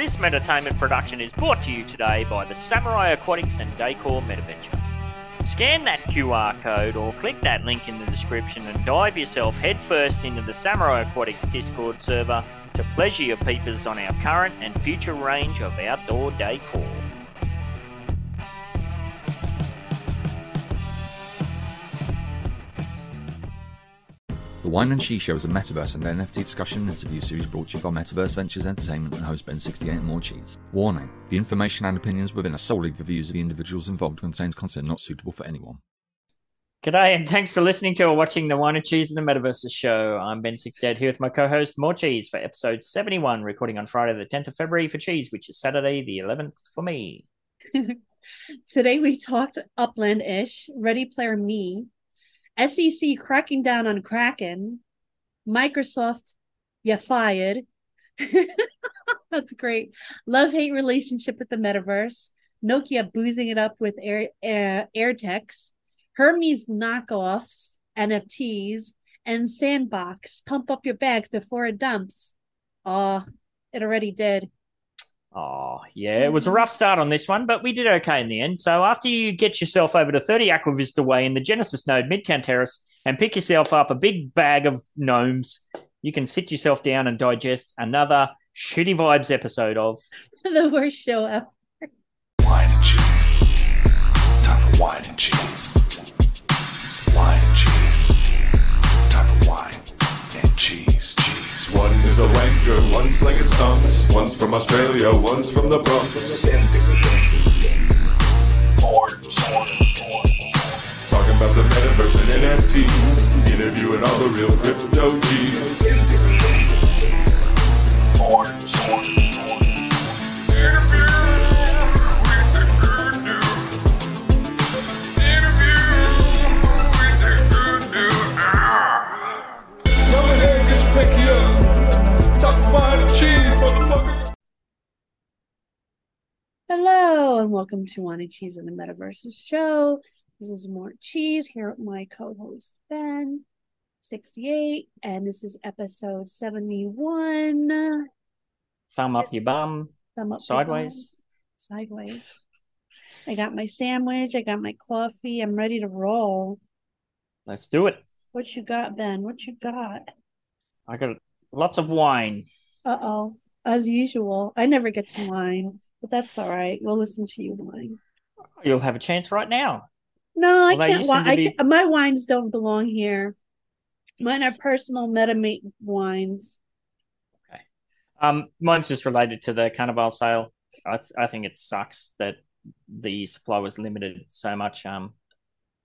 This Metatainment production is brought to you today by the Samurai Aquatics and Decor Metaventure. Scan that QR code or click that link in the description and dive yourself headfirst into the Samurai Aquatics Discord server to pleasure your peepers on our current and future range of outdoor decor. The Whine and Cheese Show is a metaverse and NFT discussion and interview series brought to you by Metaverse Ventures Entertainment and host Ben68 and More Cheese. Warning, the information and opinions within are solely the views of the individuals involved contains content not suitable for anyone. G'day and thanks for listening to or watching the Whine and Cheese in the Metaverses Show. I'm Ben68 here with my co-host More Cheese for episode 71, recording on Friday the 10th of February for Cheese, which is Saturday the 11th for me. Today we talked Upland-ish, Ready Player Me, SEC cracking down on Kraken, Microsoft, you fired. That's great. Love-hate relationship with the metaverse. Nokia boozing it up with AirTechs, Hermes knockoffs, NFTs, and Sandbox. Pump up your bags before it dumps. Aw, it already did. Oh, yeah, it was a rough start on this one, but we did okay in the end. So after you get yourself over to 30 Aquavista Way in the Genesis node, Midtown Terrace, and pick yourself up a big bag of gnomes, you can sit yourself down and digest another Shitty Vibes episode of The Worst Show Ever. Whine and Cheese. Time for Whine and Cheese. Whine and Cheese. Time for Whine and Cheese. One is a wanker, one's like it's stumps, one's from Australia, one's from the Bronx. Talking about the metaverse and NFTs, interviewing all the real crypto G's. Come in here, just pick you up. Hello and welcome to Whine and Cheese in the Metaverses Show. This is More Cheese here with my co-host Ben68, and this is episode 71. Thumb up your bum. Thumb up sideways. Your bum. Sideways. I got my sandwich. I got my coffee. I'm ready to roll. Let's do it. What you got, Ben? What you got? I got lots of wine. Uh-oh. As usual. I never get to whine, but that's all right. We'll listen to you whine. You'll have a chance right now. No, I can't whine. My wines don't belong here. Mine are personal MetaMate wines. Okay. Mine's just related to the Carnival sale. I think it sucks that the supply was limited so much. I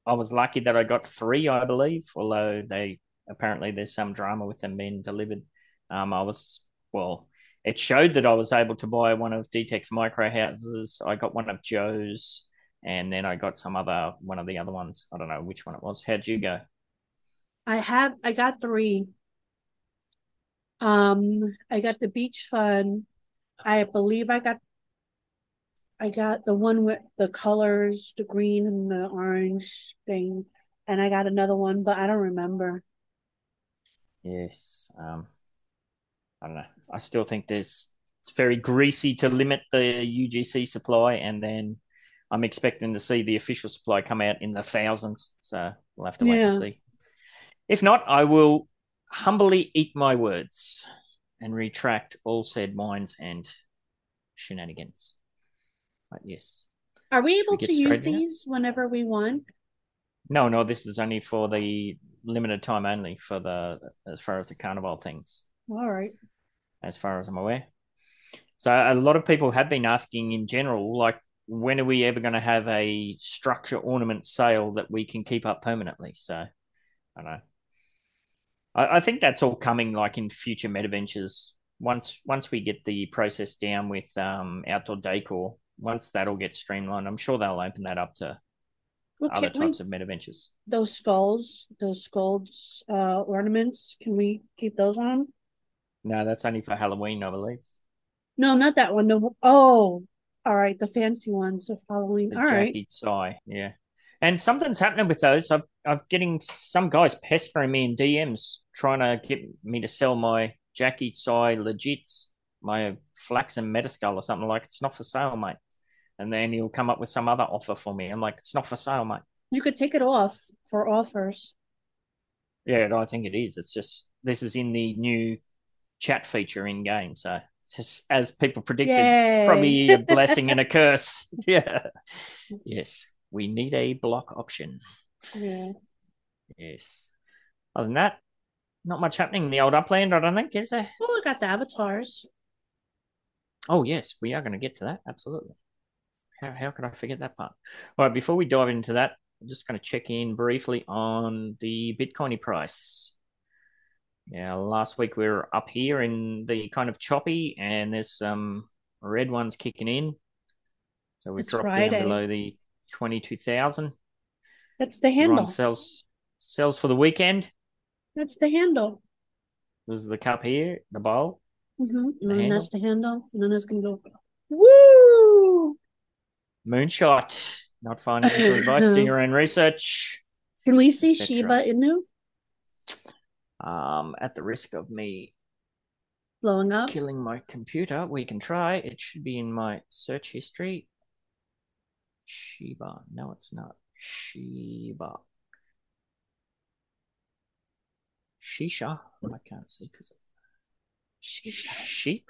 was lucky that I got 3, I believe, although they apparently there's some drama with them being delivered. It showed that I was able to buy one of DTech's micro houses. I got one of Joe's, and then I got one of the other ones. I don't know which one it was. How'd you go? I got 3. I got the beach fun. I believe I got the one with the colors, the green and the orange thing, and I got another one, but I don't remember. Yes. I don't know. I still think it's very greasy to limit the UGC supply, and then I'm expecting to see the official supply come out in the thousands. So we'll have to wait and see. If not, I will humbly eat my words and retract all said mines and shenanigans. But yes. Are we able to use these whenever we want? No, this is only for the limited time only for as far as the Carnival things. All right. As far as I'm aware. So a lot of people have been asking in general, like, when are we ever going to have a structure ornament sale that we can keep up permanently? So I don't know. I think that's all coming, like, in future MetaVentures. Once we get the process down with outdoor decor, once that'll get streamlined, I'm sure they'll open that up to other types of MetaVentures. Those skulls, ornaments, can we keep those on? No, that's only for Halloween, I believe. No, not that one. No. Oh, all right. The fancy ones of Halloween. The all Jackie right. Jackie Tsai, yeah. And something's happening with those. I'm getting some guys pestering me in DMs trying to get me to sell my Jackie Tsai Legits my flax and metaskull or something, like, it's not for sale, mate. And then he'll come up with some other offer for me. I'm like, it's not for sale, mate. You could take it off for offers. Yeah, I think it is. It's just, this is in the new chat feature in game. So it's just, as people predicted, it's probably a blessing and a curse. Yeah. Yes. We need a block option. Yeah. Yes. Other than that, not much happening in the old Upland, I don't think, is there? Well, we got the avatars. Oh, yes. We are going to get to that. Absolutely. How could I forget that part? All right, before we dive into that, I'm just going to check in briefly on the Bitcoin price. Now, last week we were up here in the kind of choppy, and there's some red ones kicking in. So we dropped down below the 22,000. That's the handle. Everyone sells for the weekend. That's the handle. This is the cup here, the bowl. Mm-hmm. And then that's the handle. And then it's going to go, woo! Moonshot. Not financial advice. Do your own research. Can we see Shiba Inu? At the risk of me blowing up, killing my computer, we can try. It should be in my search history. Shiba. No, it's not. Shiba. Shisha. I can't see because of sheep.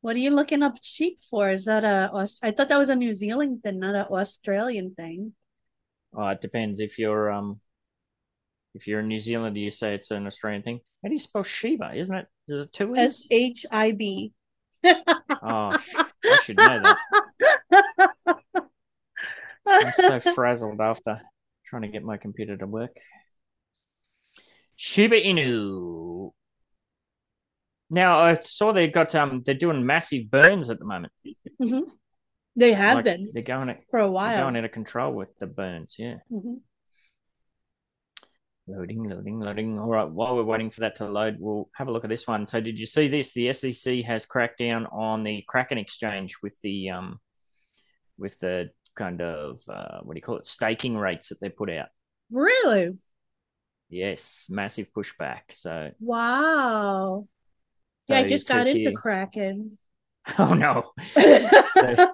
What are you looking up sheep for? Is that I thought that was a New Zealand thing, not an Australian thing. Oh, it depends. If you're in New Zealand, do you say it's an Australian thing? How do you spell Shiba? Isn't it? Is it 2 E's? S-H-I-B. Oh, I should know that. I'm so frazzled after trying to get my computer to work. Shiba Inu. Now, I saw they got they're doing massive burns at the moment. Mm-hmm. They have been. They're for a while. They're going out of control with the burns, yeah. Mm-hmm. Loading. All right, while we're waiting for that to load, we'll have a look at this one. So did you see this? The SEC has cracked down on the Kraken exchange with the kind of, staking rates that they put out. Really? Yes, massive pushback. So wow. So yeah, I just got into Kraken. Oh, no. So,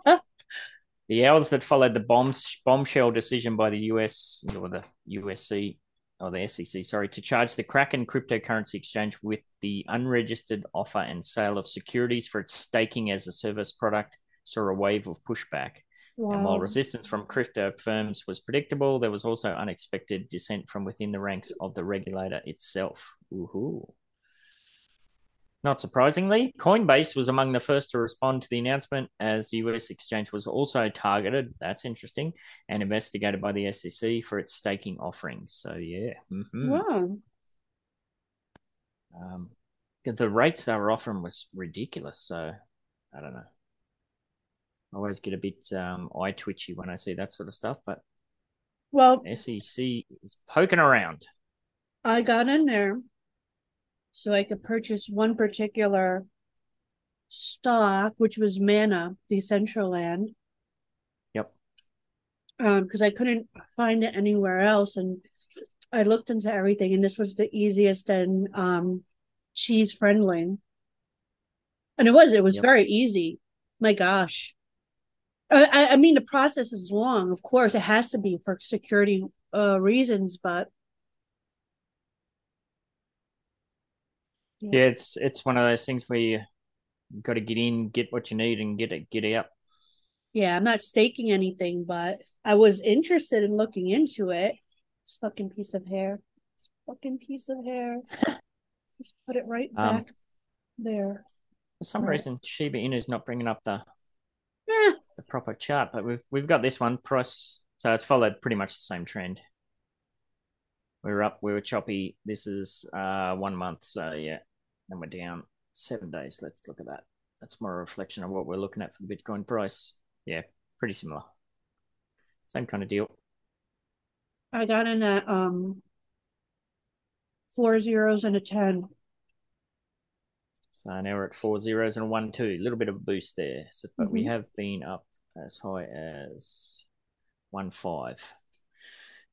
the hours that followed the bombshell decision by the U.S. or the USC or the SEC, sorry, to charge the Kraken cryptocurrency exchange with the unregistered offer and sale of securities for its staking as a service product saw a wave of pushback. Wow. And while resistance from crypto firms was predictable, there was also unexpected dissent from within the ranks of the regulator itself. Woohoo. Not surprisingly, Coinbase was among the first to respond to the announcement, as the U.S. exchange was also targeted, that's interesting, and investigated by the SEC for its staking offerings. So, yeah. Mm-hmm. Wow. The rates they were offering was ridiculous, so I don't know. I always get a bit eye-twitchy when I see that sort of stuff, but SEC is poking around. I got in there. So I could purchase one particular stock, which was Mana, Decentraland. Yep. Because I couldn't find it anywhere else. And I looked into everything, and this was the easiest and cheese friendly. And it was very easy. My gosh. I mean, the process is long. Of course, it has to be for security reasons, but yeah, it's one of those things where you got to get in, get what you need, and get out. Yeah, I'm not staking anything, but I was interested in looking into it. This fucking piece of hair. Just put it right back there. For some reason, Shiba Inu is not bringing up the proper chart, but we've got this one price, so it's followed pretty much the same trend. We were up, we were choppy. This is 1 month, so yeah. And we're down 7 days. Let's look at that. That's more a reflection of what we're looking at for the Bitcoin price. Yeah, pretty similar. Same kind of deal. I got in at 4 zeros and a 10. So now we're at 4 zeros and a 1, 2. A little bit of a boost there. So, but we have been up as high as 1.5.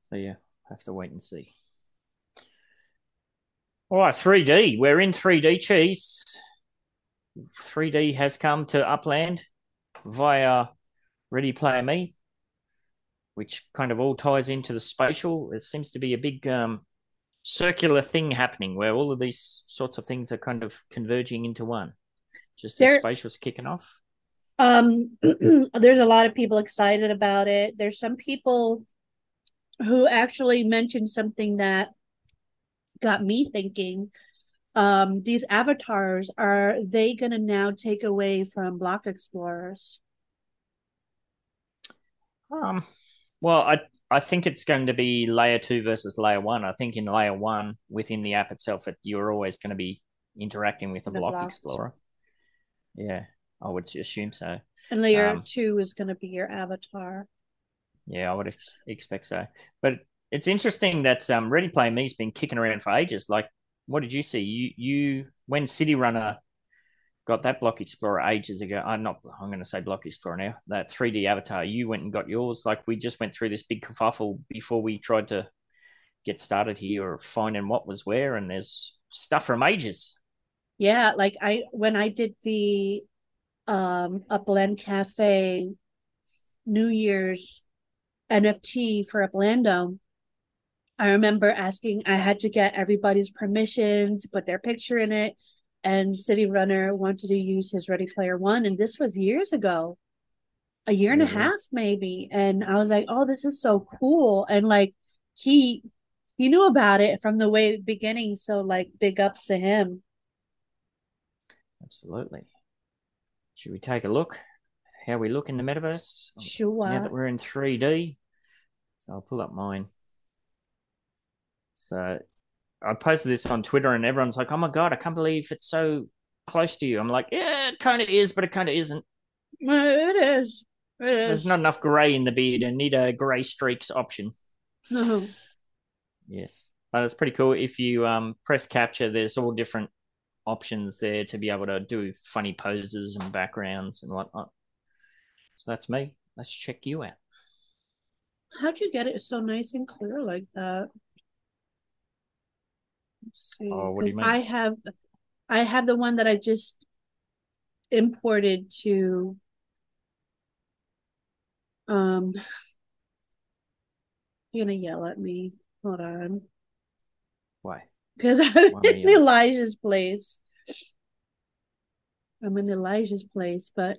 So yeah, have to wait and see. All right, 3D. We're in 3D cheese. 3D has come to Upland via Ready Player Me, which kind of all ties into the spatial. It seems to be a big circular thing happening where all of these sorts of things are kind of converging into one. Just as spatial's kicking off. There's a lot of people excited about it. There's some people who actually mentioned something that got me thinking. These avatars, are they going to now take away from block explorers? Well, I think it's going to be layer two versus layer one. I think in layer one, within the app itself, you're always going to be interacting with the block explorer. Yeah, I would assume so. And layer two is going to be your avatar. Yeah, I would expect so. But it's interesting that Ready Player Me's been kicking around for ages. Like, what did you see? You when City Runner got that block explorer ages ago. I'm going to say block explorer now. That 3D avatar. You went and got yours. Like, we just went through this big kerfuffle before we tried to get started here or finding what was where. And there's stuff from ages. Yeah, like when I did the Upland Cafe New Year's NFT for Uplando, I remember asking, I had to get everybody's permission to put their picture in it, and City Runner wanted to use his Ready Player One, and this was years ago, a year and a half maybe, and I was like, oh, this is so cool, and like he knew about it from the way beginning, so like big ups to him. Absolutely. Should we take a look? How we look in the metaverse? Sure. Now that we're in 3D. So I'll pull up mine. So I posted this on Twitter and everyone's like, oh my God, I can't believe it's so close to you. I'm like, yeah, it kind of is, but it kind of isn't. It is. It is. There's not enough grey in the beard. I need a grey streaks option. Mm-hmm. Yes. That's pretty cool. If you press capture, there's all different options there to be able to do funny poses and backgrounds and whatnot. So that's me. Let's check you out. How'd you get it so nice and clear like that? Let's see. Oh, what do you mean? I have the one that I just imported to you're gonna yell at me. Hold on. Why? Because I'm in Elijah's place. I'm in Elijah's place, but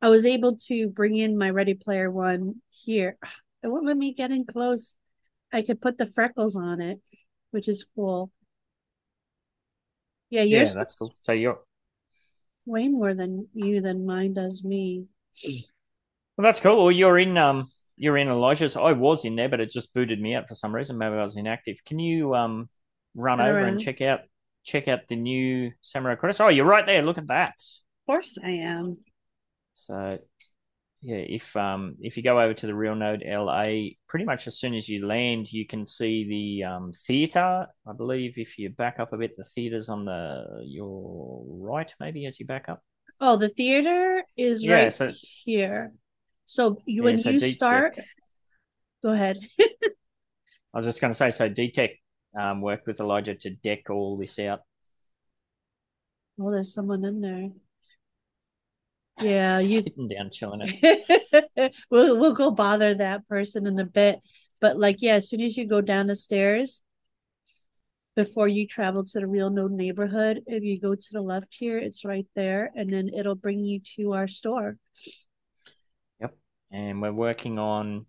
I was able to bring in my Ready Player One here. It won't let me get in close. I could put the freckles on it, which is cool. Yeah, yours. Yeah, that's cool. So you're way more than mine does me. Well, that's cool. Well, you're in Elijah's. I was in there, but it just booted me out for some reason. Maybe I was inactive. Can you run over and check out the new Samurai Aquatics? Oh, you're right there. Look at that. Of course I am. So, yeah, if you go over to the Real Node LA, pretty much as soon as you land, you can see the theater. I believe if you back up a bit, the theater's on your right, maybe as you back up. Oh, the theater is right here. So when you start, go ahead. I was just going to say, so DTech worked with Elijah to deck all this out. Well, there's someone in there. Yeah, you sitting down chilling it. we'll go bother that person in a bit. But like, yeah, as soon as you go down the stairs, before you travel to the Real Node neighborhood, if you go to the left here, it's right there, and then it'll bring you to our store. Yep, and we're working on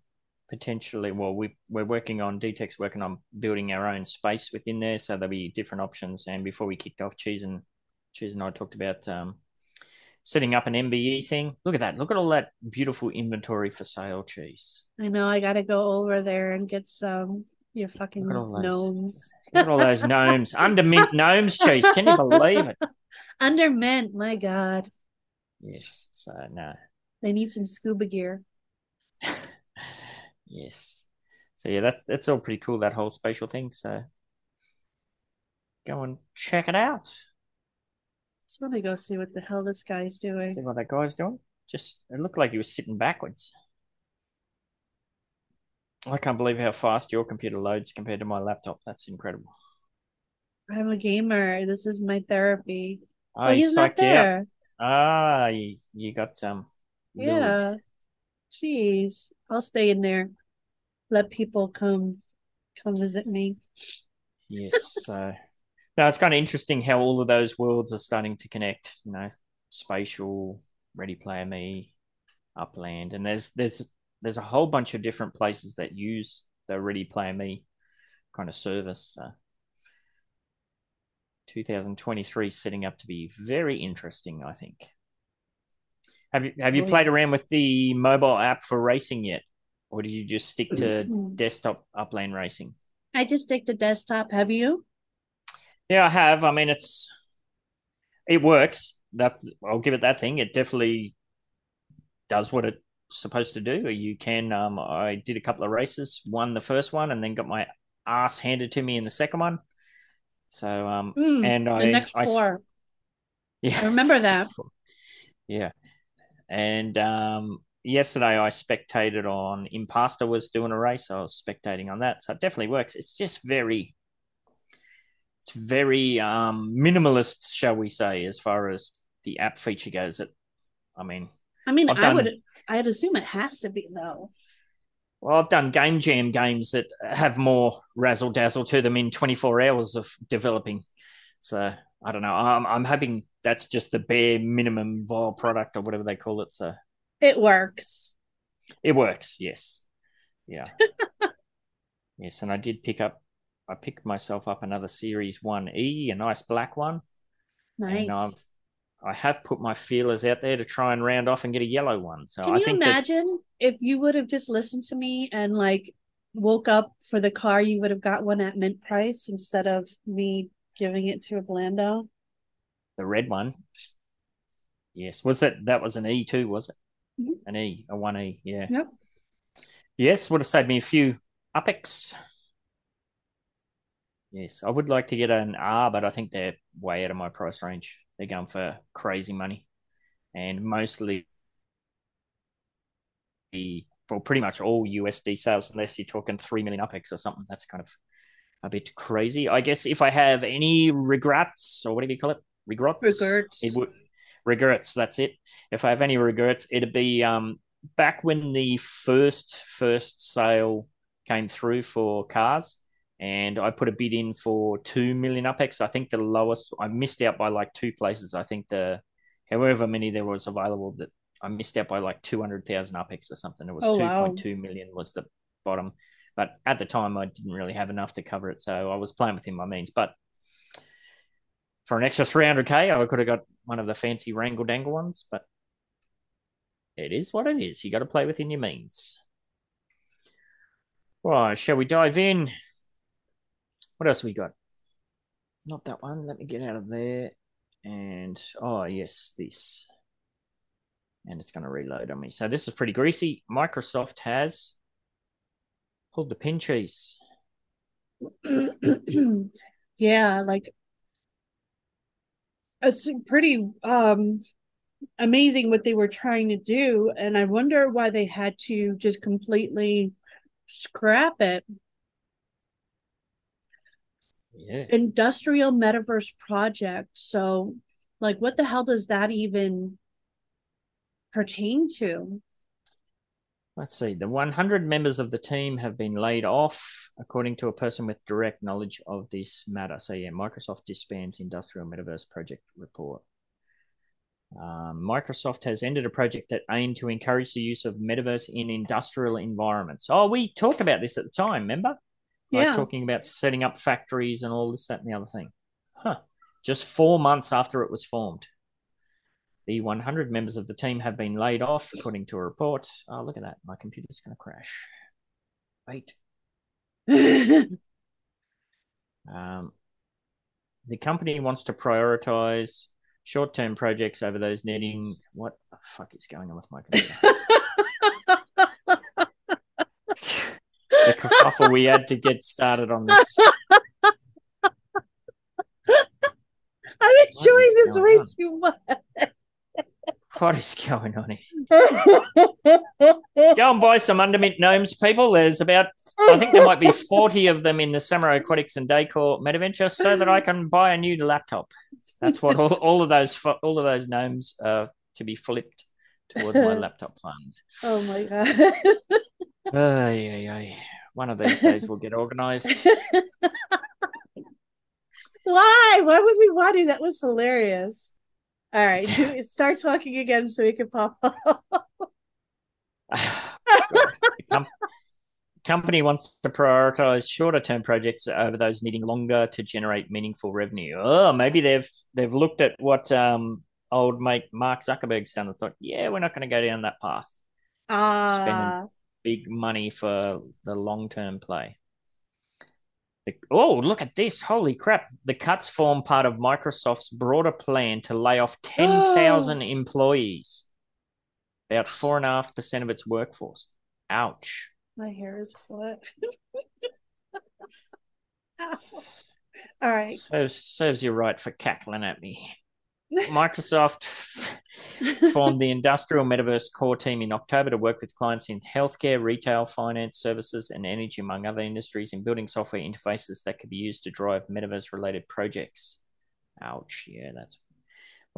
potentially. Well, we're working on DTech's working on building our own space within there, so there'll be different options. And before we kicked off, Cheese and I talked about setting up an MVE thing. Look at that. Look at all that beautiful inventory for sale, Cheese. I know. I got to go over there and get some your fucking gnomes. Look at all those gnomes. Undermint gnomes, Cheese. Can you believe it? Undermint. My God. Yes. So, no. They need some scuba gear. Yes. So, yeah, that's all pretty cool, that whole spatial thing. So, go and check it out. Just want to go see what the hell this guy's doing. See what that guy's doing? Just, it looked like he was sitting backwards. I can't believe how fast your computer loads compared to my laptop. That's incredible. I'm a gamer. This is my therapy. Oh, well, he's psyched out. Ah, you got some. Yeah. Loot. Jeez, I'll stay in there. Let people come visit me. Yes. So now it's kind of interesting how all of those worlds are starting to connect. You know, Spatial, Ready Player Me, Upland, and there's a whole bunch of different places that use the Ready Player Me kind of service. 2023 setting up to be very interesting, I think. Have you played around with the mobile app for racing yet? Or do you just stick to desktop Upland racing? I just stick to desktop. Have you? Yeah, I have. I mean, it works. I'll give it that thing. It definitely does what it's supposed to do. You can. I did a couple of races, won the first one, and then got my ass handed to me in the second one. So the next four. Yeah, I remember that. Yeah, and yesterday I spectated on Impasta was doing a race. So I was spectating on that, so it definitely works. It's just very minimalist, shall we say, as far as the app feature goes. I'd assume it has to be though. Well, I've done game jam games that have more razzle dazzle to them in 24 hours of developing. So I don't know. I'm hoping that's just the bare minimum viable product or whatever they call it. So it works. It works. Yes. Yeah. Yes. And I picked myself up another Series 1E, a nice black one. Nice. And I have put my feelers out there to try and round off and get a yellow one. So Can you imagine if you would have just listened to me and like woke up for the car, you would have got one at mint price instead of me giving it to a blando. The red one. Yes. That was an E too, was it? Mm-hmm. A 1E. Yeah. Yep. Yes. Would have saved me a few Upex. Yes. I would like to get an R, but I think they're way out of my price range. They're going for crazy money, and mostly pretty much all USD sales, unless you're talking 3 million UPEX or something. That's kind of a bit crazy. I guess if I have any regrets, or whatever you call it, regrets, that's it. If I have any regrets, it'd be back when the first sale came through for cars. And I put a bid in for 2 million UPEX. I think the lowest, I missed out by like two places. I think however many there was available, that I missed out by like 200,000 UPEX or something. It was 2.2 million was the bottom. But at the time, I didn't really have enough to cover it. So I was playing within my means. But for an extra 300K, I could have got one of the fancy wrangle dangle ones. But it is what it is. You got to play within your means. Right, shall we dive in? What else have we got? Not that one. Let me get out of there. And, oh, yes, this. And it's going to reload on me. So this is pretty greasy. Microsoft has pulled the pin cheese. Yeah, like it's pretty amazing what they were trying to do. And I wonder why they had to just completely scrap it. Yeah. Industrial metaverse project. So, like, what the hell does that even pertain to? Let's see. The 100 members of the team have been laid off, according to a person with direct knowledge of this matter. So, yeah, Microsoft disbands industrial metaverse project report. Microsoft has ended a project that aimed to encourage the use of metaverse in industrial environments. Oh, we talked about this at the time, remember? Like talking about setting up factories and all this, that, and the other thing. Huh. Just 4 months after it was formed. The 100 members of the team have been laid off, according to a report. Oh, look at that. My computer's going to crash. Wait. The company wants to prioritize short-term projects over those needing... What the fuck is going on with my computer? The kerfuffle we had to get started on this. I'm enjoying this way too much. What is going on here? Go and buy some Undermint gnomes, people. There's about, I think there might be 40 of them in the Samurai Aquatics and Decor MetaVenture, so that I can buy a new laptop. That's what all of those gnomes are to be flipped towards my laptop fund. Oh my god! One of these days we'll get organised. Why? Why would we want to? That was hilarious. All right, start talking again so we can pop up. The company wants to prioritize shorter-term projects over those needing longer to generate meaningful revenue. Oh, maybe they've looked at what old mate Mark Zuckerberg's done and thought, yeah, we're not going to go down that path. Spending big money for the long-term play. Oh, look at this. Holy crap. The cuts form part of Microsoft's broader plan to lay off 10,000 employees, about 4.5% of its workforce. Ouch. My hair is wet. All right. Serves you right for cackling at me. Microsoft formed the Industrial Metaverse Core Team in October to work with clients in healthcare, retail, finance, services, and energy, among other industries, in building software interfaces that could be used to drive metaverse-related projects. Ouch. Yeah, that's...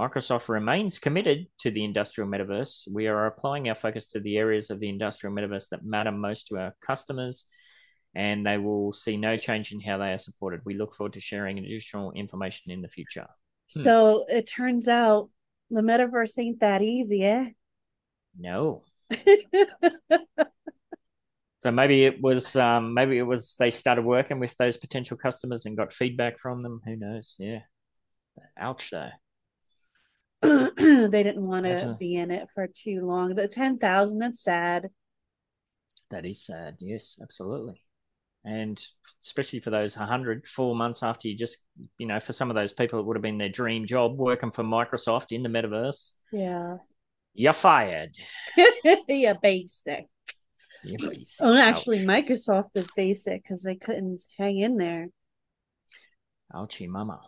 Microsoft remains committed to the industrial metaverse. We are applying our focus to the areas of the industrial metaverse that matter most to our customers, and they will see no change in how they are supported. We look forward to sharing additional information in the future. So it turns out the metaverse ain't that easy, eh? No. So maybe it was they started working with those potential customers and got feedback from them. Who knows? Yeah. Ouch, though. They didn't want to be in it for too long. The 10,000, that's sad. That is sad. Yes, absolutely. And especially for those 104 months after you just, for some of those people, it would have been their dream job working for Microsoft in the metaverse. Yeah. You're fired. You're basic. Oh, actually, ouch. Microsoft is basic because they couldn't hang in there. Ouchie mama.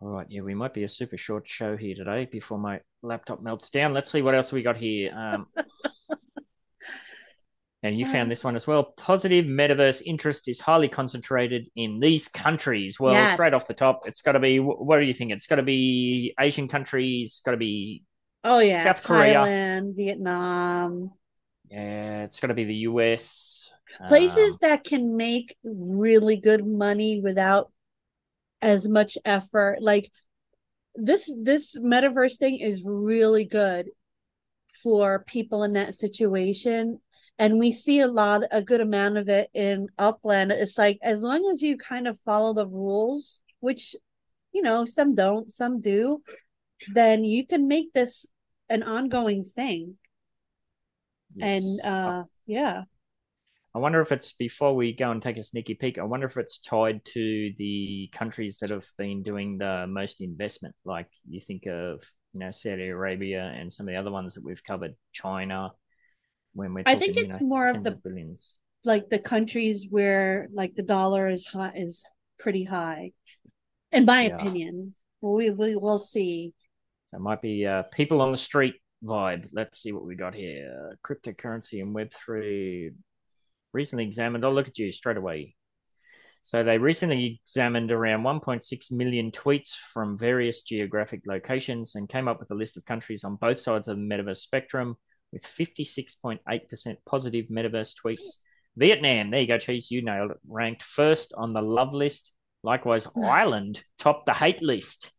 All right. Yeah, we might be a super short show here today before my laptop melts down. Let's see what else we got here. And you found this one as well. Positive metaverse interest is highly concentrated in these countries. Well, yes. Straight off the top, it's got to be, what do you think? It's got to be Asian countries. It's got to be South Korea. Thailand, Vietnam. Yeah, it's got to be the US. Places that can make really good money without as much effort. Like this metaverse thing is really good for people in that situation. And we see a good amount of it in Upland. It's like, as long as you kind of follow the rules, which, some don't, some do, then you can make this an ongoing thing. Yes. And yeah. I wonder if it's, before we go and take a sneaky peek, I wonder if it's tied to the countries that have been doing the most investment. Like you think of, Saudi Arabia and some of the other ones that we've covered, China. When we're talking, I think it's more of the billions, like the countries where like the dollar is pretty high, in my opinion. We will see. So it might be people on the street vibe. Let's see what we got here. Cryptocurrency and Web3 recently examined. Oh, look at you straight away. So they recently examined around 1.6 million tweets from various geographic locations and came up with a list of countries on both sides of the metaverse spectrum, with 56.8% positive metaverse tweets. Vietnam, there you go, Cheese, you nailed it, ranked first on the love list. Likewise, Ireland topped the hate list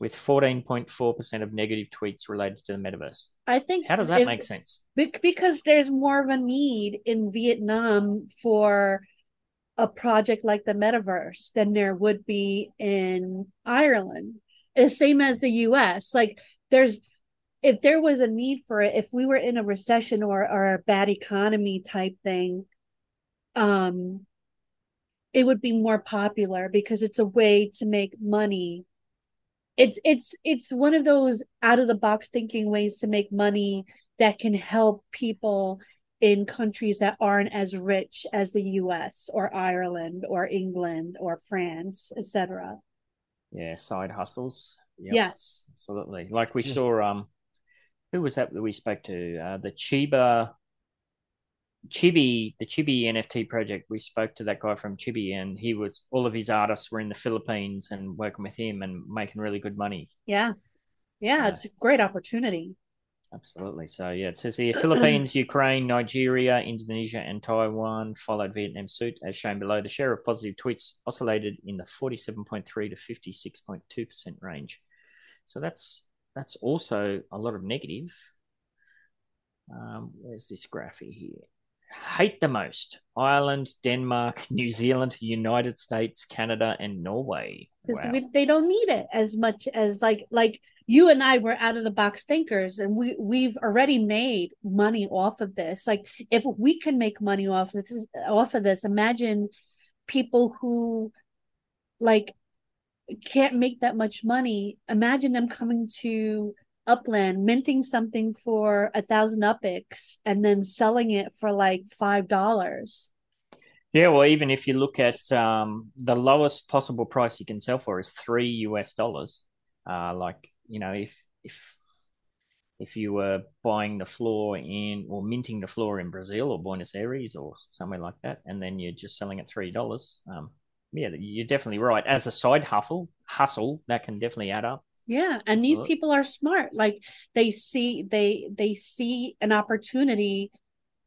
with 14.4% of negative tweets related to the metaverse. I think. How does that make sense? Because there's more of a need in Vietnam for a project like the metaverse than there would be in Ireland. It's same as the U.S. Like, if there was a need for it, if we were in a recession or a bad economy type thing, it would be more popular because it's a way to make money. It's one of those out of the box thinking ways to make money that can help people in countries that aren't as rich as the US or Ireland or England or France, etc. Yeah, side hustles. Yep. Yes, absolutely. Like we saw, who was that we spoke to? The Chibi NFT project. We spoke to that guy from Chibi, and he was, all of his artists were in the Philippines and working with him and making really good money. Yeah, yeah, so it's a great opportunity. Absolutely. So yeah, it says here Philippines, Ukraine, Nigeria, Indonesia, and Taiwan followed Vietnam suit. As shown below, the share of positive tweets oscillated in the 47.3 to 56.2% range. So that's also a lot of negative. Where's this graphy here? Hate the most: Ireland, Denmark, New Zealand, United States, Canada, and Norway. Because they don't need it as much as like you and I were out of the box thinkers, and we've already made money off of this. Like if we can make money off of this, imagine people who like can't make that much money. Imagine them coming to Upland, minting something for 1,000 Upex and then selling it for like $5. Yeah, well, even if you look at the lowest possible price you can sell for is $3. Like, you know, if you were buying the floor in or minting the floor in Brazil or Buenos Aires or somewhere like that, and then you're just selling it $3. Yeah, you're definitely right. As a side hustle, that can definitely add up. Yeah, and absolutely. These people are smart. Like they see an opportunity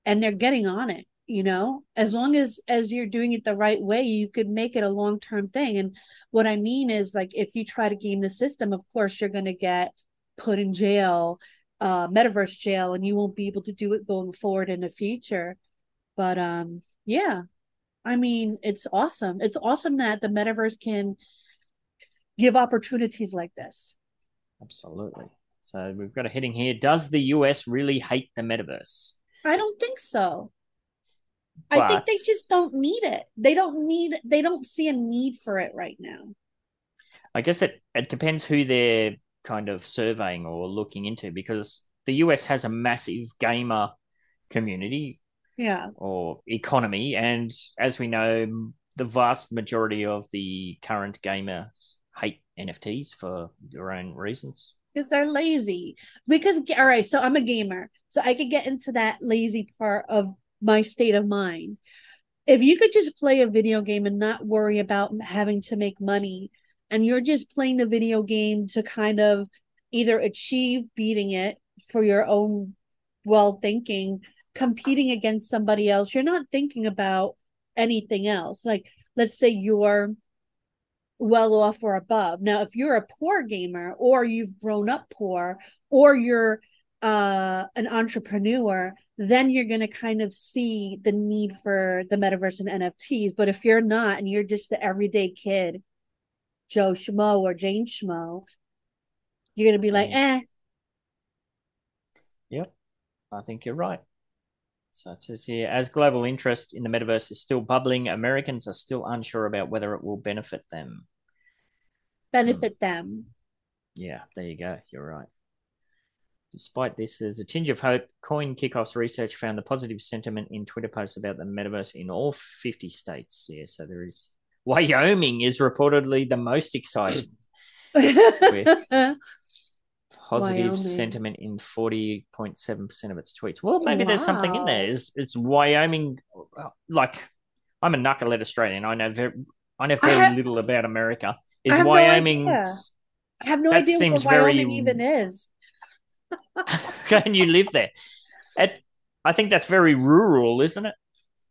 and they're getting on it, you know? As long as you're doing it the right way, you could make it a long-term thing. And what I mean is, like, if you try to game the system, of course you're going to get put in jail, metaverse jail, and you won't be able to do it going forward in the future. But yeah, I mean, it's awesome. It's awesome that the metaverse can give opportunities like this. Absolutely. So we've got a heading here. Does the US really hate the metaverse? I don't think so. But I think they just don't need it. They don't see a need for it right now. I guess it depends who they're kind of surveying or looking into, because the US has a massive gamer community, yeah, or economy. And as we know, the vast majority of the current gamers hate NFTs for their own reasons. Because they're lazy. Because, all right, so I'm a gamer. So I could get into that lazy part of my state of mind. If you could just play a video game and not worry about having to make money, and you're just playing the video game to kind of either achieve beating it for your own well-thinking, competing against somebody else, you're not thinking about anything else. Like, let's say you're well off or above. Now, if you're a poor gamer, or you've grown up poor, or you're an entrepreneur, then you're going to kind of see the need for the metaverse and NFTs. But if you're not, and you're just the everyday kid, Joe Schmo or Jane Schmo, you're going to be like, eh. Yep, I think you're right. So it says here, as global interest in the metaverse is still bubbling, Americans are still unsure about whether it will benefit them. Yeah, there you go. You're right. Despite this, there's a tinge of hope. Coin Kickoff's research found the positive sentiment in Twitter posts about the metaverse in all 50 states. Yeah, so there is. Wyoming is reportedly the most exciting. with positive sentiment in 40.7% of its tweets. Well, maybe there's something in there. It's Wyoming. Like, I'm a knucklehead Australian. I know very little about America. Is Wyoming? I have no idea what Wyoming even is. Can you live there? I think that's very rural, isn't it?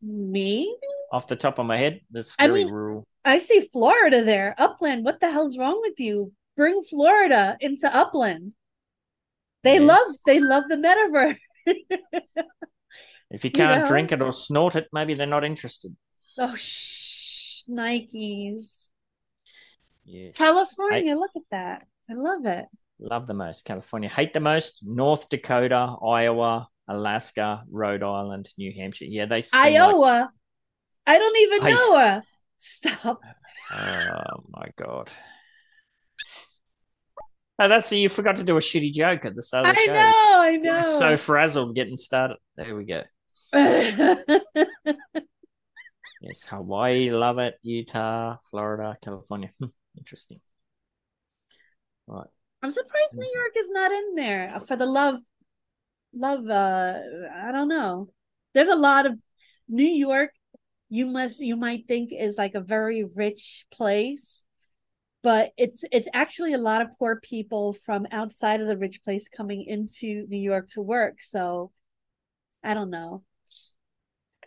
Maybe. Off the top of my head, that's very rural. I see Florida there. Upland, what the hell's wrong with you? Bring Florida into Upland. They love the metaverse. If you can't drink it or snort it, maybe they're not interested. Oh, Nikes. Yes. California, look at that. I love it. Love the most. California. Hate the most. North Dakota, Iowa, Alaska, Rhode Island, New Hampshire. Yeah, they seem Iowa. I don't even know her. Stop. Oh, my God. Oh, you forgot to do a shitty joke at the start of the show. I know. I'm so frazzled getting started. There we go. Yes, Hawaii, love it. Utah, Florida, California. Interesting. Right. I'm surprised New York is not in there. For the love, I don't know. There's a lot of New York. You might think is like a very rich place, but it's actually a lot of poor people from outside of the rich place coming into New York to work. So I don't know.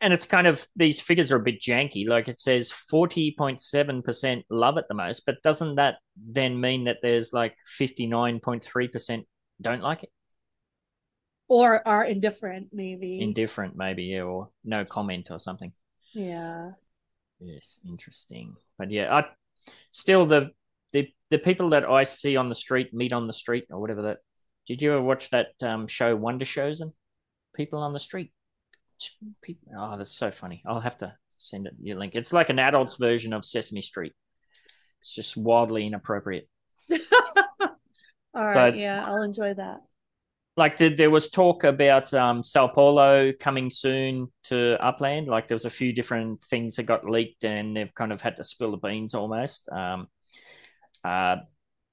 And it's kind of, these figures are a bit janky. Like it says 40.7% love it the most, but doesn't that then mean that there's like 59.3% don't like it? Or are indifferent, maybe. Indifferent, maybe, yeah, or no comment or something. Yeah. Yes, interesting. But yeah, I still the people that I see on the street, meet on the street or whatever that. Did you ever watch that show Wonder Shows and People on the Street? Oh, that's so funny. I'll have to send it your link. It's like an adult's version of Sesame Street. It's just wildly inappropriate. All right, but, yeah, I'll enjoy that. Like there was talk about Sao Paulo coming soon to Upland. Like there was a few different things that got leaked and they've kind of had to spill the beans almost.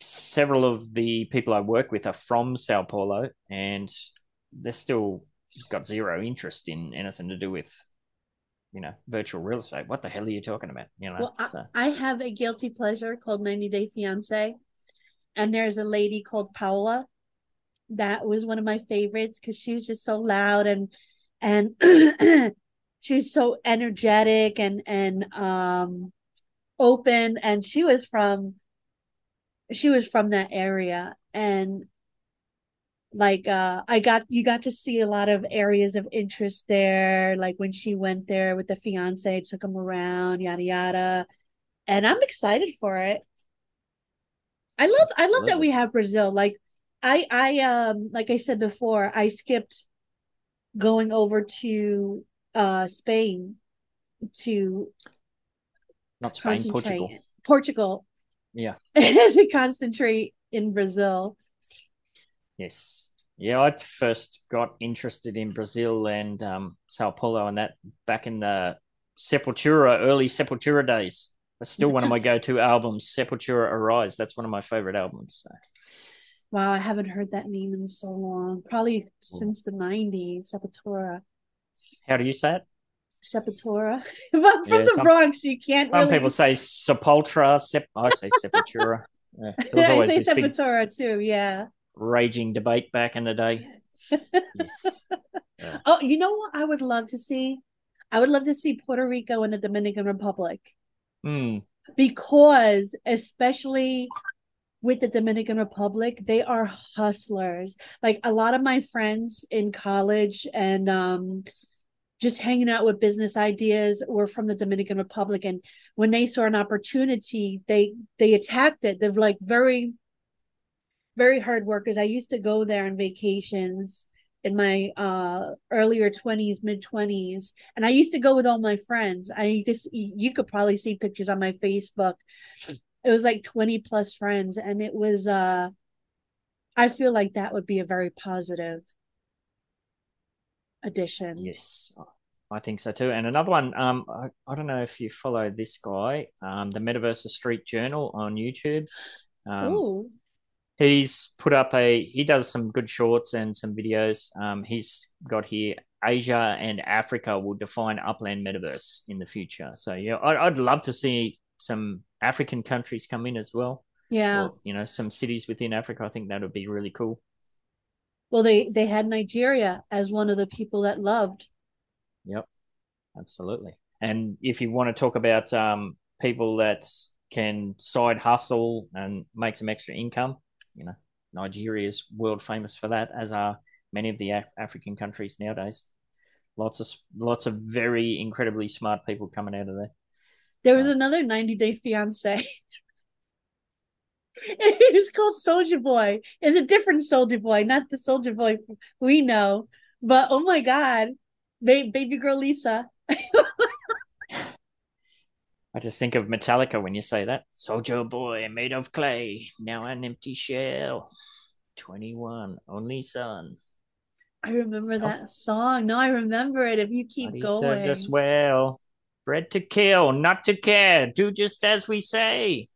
Several of the people I work with are from Sao Paulo and they're still got zero interest in anything to do with, you know, virtual real estate. What the hell are you talking about? You know, well, I have a guilty pleasure called 90 Day Fiance, and there's a lady called Paola that was one of my favorites because she's just so loud and she's so energetic and open, and she was from that area, and like you got to see a lot of areas of interest there, like when she went there with the fiance, took him around, yada yada, and I'm excited for it. I love that we have Brazil. Like I like I said before, I skipped going over to Spain to not Spain, Portugal. Yeah. To concentrate in Brazil. Yes. Yeah, I first got interested in Brazil and Sao Paulo and that back in the Sepultura, early Sepultura days. That's still one of my go-to albums, Sepultura Arise. That's one of my favorite albums. So. Wow, I haven't heard that name in so long. Probably since the 90s, Sepultura. How do you say it? Sepultura. If I'm from the Bronx, you can't really... Some people say Sepultura. I say Sepultura. Yeah, I say Sepultura too, yeah. Raging debate back in the day. Yes. Yeah. Oh, you know what I would love to see? I would love to see Puerto Rico and the Dominican Republic. Mm. Because especially... with the Dominican Republic, they are hustlers. Like a lot of my friends in college and just hanging out with business ideas were from the Dominican Republic. And when they saw an opportunity, they attacked it. They're like very, very hard workers. I used to go there on vacations in my earlier 20s, mid 20s. And I used to go with all my friends. You could probably see pictures on my Facebook. It was like 20 plus friends, and it was, I feel like that would be a very positive addition. Yes, I think so too. And another one, I don't know if you follow this guy, the Metaverse Street Journal on YouTube. He's put up he does some good shorts and some videos. He's got here, Asia and Africa will define Upland Metaverse in the future. So yeah, I'd love to see some African countries come in as well. Yeah. Or, you know, some cities within Africa. I think that would be really cool. Well, they had Nigeria as one of the people that loved. Yep, absolutely. And if you want to talk about people that can side hustle and make some extra income, you know, Nigeria is world famous for that, as are many of the African countries nowadays. Lots of very incredibly smart people coming out of there. There was another 90 Day Fiance. It was called Soulja Boy. It's a different Soulja Boy, not the Soulja Boy we know. But oh my God, baby girl Lisa. I just think of Metallica when you say that. Soulja Boy, made of clay, now an empty shell. 21, only son. I remember that song. No, I remember it. If you keep going, just well. Bred to kill, not to care. Do just as we say.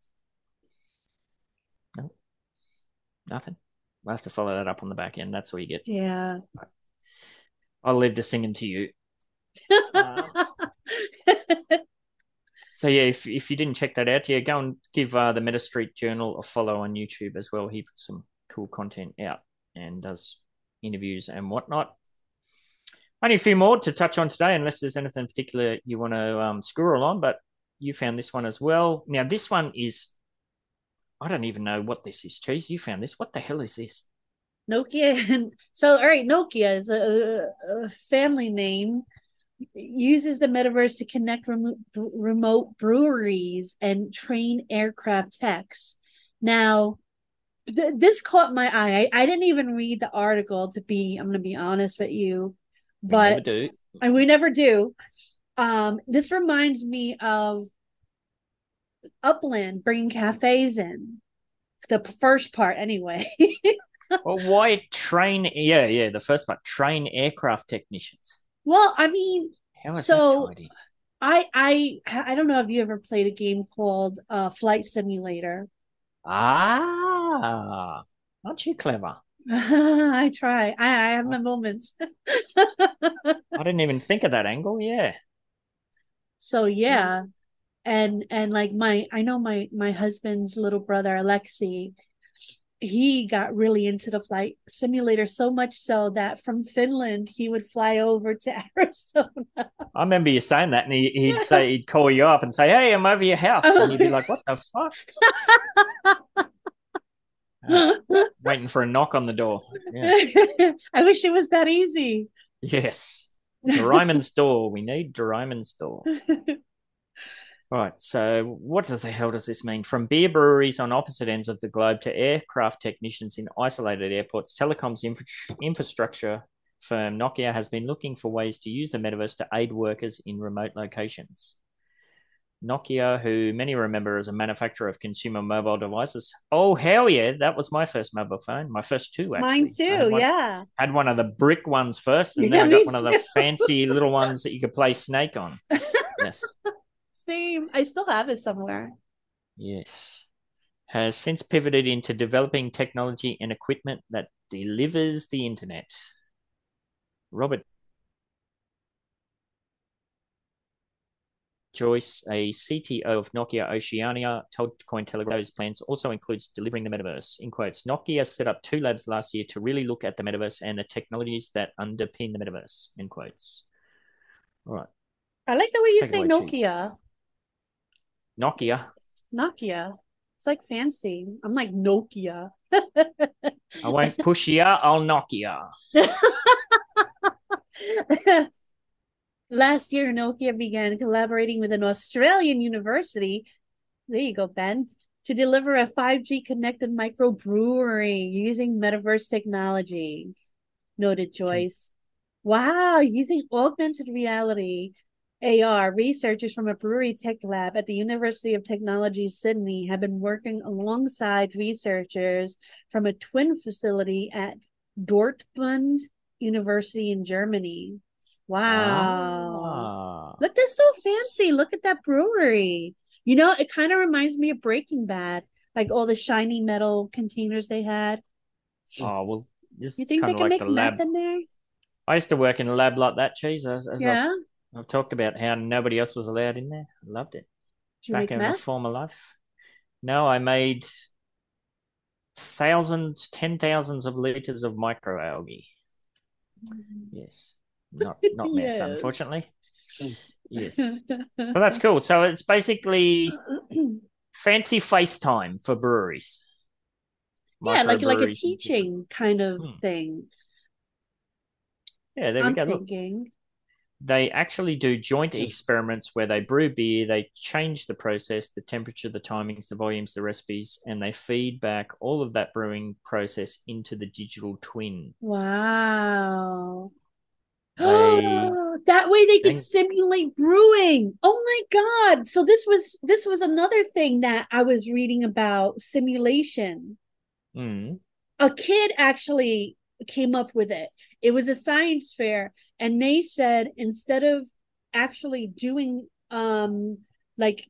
No. nothing. We'll have to follow that up on the back end. That's all you get. Yeah. I'll leave the singing to you. So yeah, if you didn't check that out, yeah, go and give the Meta Street Journal a follow on YouTube as well. He puts some cool content out and does interviews and whatnot. Only a few more to touch on today, unless there's anything in particular you want to squirrel on, but you found this one as well. Now, this one is, I don't even know what this is. Cheese, you found this. What the hell is this? Nokia. So, all right, Nokia is a family name. Uses the metaverse to connect remote breweries and train aircraft techs. Now, this caught my eye. I didn't even read the article, I'm going to be honest with you. But we never do. This reminds me of Upland bringing cafes in. The first part, anyway. Well, why train? Yeah, the first part. Train aircraft technicians. Well, I mean, how is so that tidy? I don't know if you ever played a game called Flight Simulator. Ah, aren't you clever? I try. I have my moments. I didn't even think of that angle. Yeah. So yeah, and like I know my husband's little brother Alexei, he got really into the flight simulator, so much so that from Finland he would fly over to Arizona. I remember you saying that, and he'd call you up and say, "Hey, I'm over your house," and you'd be like, "What the fuck?" Waiting for a knock on the door. Yeah. I wish it was that easy. Yes. Doraemon's door. We need Doraemon's door. All right. So what the hell does this mean? From beer breweries on opposite ends of the globe to aircraft technicians in isolated airports, telecoms infrastructure firm Nokia has been looking for ways to use the metaverse to aid workers in remote locations. Nokia, who many remember as a manufacturer of consumer mobile devices. Oh, hell yeah. That was my first mobile phone. My first two, actually. Mine too, yeah. Had one of the brick ones first, and then I got one of the fancy little ones that you could play Snake on. Yes. Same. I still have it somewhere. Yes. Has since pivoted into developing technology and equipment that delivers the internet. Robert Joyce, a CTO of Nokia Oceania, told Cointelegraph those plans also includes delivering the metaverse. In quotes, Nokia set up 2 labs last year to really look at the metaverse and the technologies that underpin the metaverse. In quotes. All right. I like the way you say Nokia. Nokia. It's like fancy. I'm like Nokia. I won't push you. I'll knock you. Last year, Nokia began collaborating with an Australian university, there you go, Ben, to deliver a 5G-connected microbrewery using metaverse technology, noted Joyce. Wow, using augmented reality, AR, researchers from a brewery tech lab at the University of Technology, Sydney, have been working alongside researchers from a twin facility at Dortmund University in Germany. Wow. Ah. Look, that's so fancy. Look at that brewery. You know, it kind of reminds me of Breaking Bad, like all the shiny metal containers they had. Oh, well, this you think they can like make meth in there? I used to work in a lab like that, Cheese. I've talked about how nobody else was allowed in there. I loved it. Did back in a former life. No, I made ten thousands of litres of microalgae. Yes. Not meth, yes. Unfortunately. Yes. But that's cool. So it's basically fancy FaceTime for breweries. Yeah, like a teaching kind of thing. Yeah, there we go. Look, they actually do joint experiments where they brew beer, they change the process, the temperature, the timings, the volumes, the recipes, and they feed back all of that brewing process into the digital twin. Wow. That way they could simulate brewing. Oh my God. So this was another thing that I was reading about, simulation. A kid actually came up with it. It was a science fair, and they said instead of actually doing like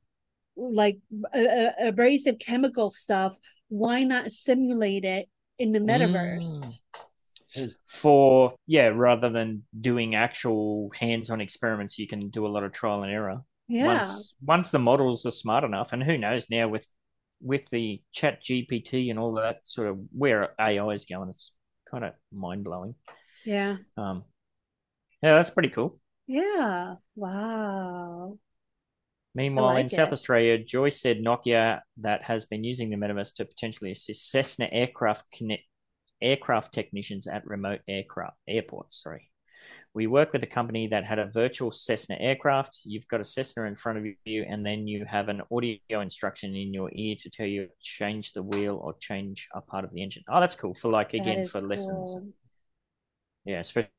abrasive chemical stuff, why not simulate it in the metaverse. For, yeah, rather than doing actual hands-on experiments, you can do a lot of trial and error. Yeah. Once the models are smart enough, and who knows now with the chat GPT and all that sort of where AI is going, it's kind of mind-blowing. Yeah. Yeah, that's pretty cool. Yeah. Wow. Meanwhile, like in South Australia, Joyce said Nokia that has been using the metaverse to potentially assist Cessna aircraft technicians at remote airports. Sorry. We work with a company that had a virtual Cessna aircraft. You've got a Cessna in front of you, and then you have an audio instruction in your ear to tell you change the wheel or change a part of the engine. Oh, that's cool. For like, again, for cool. Lessons. Yeah, especially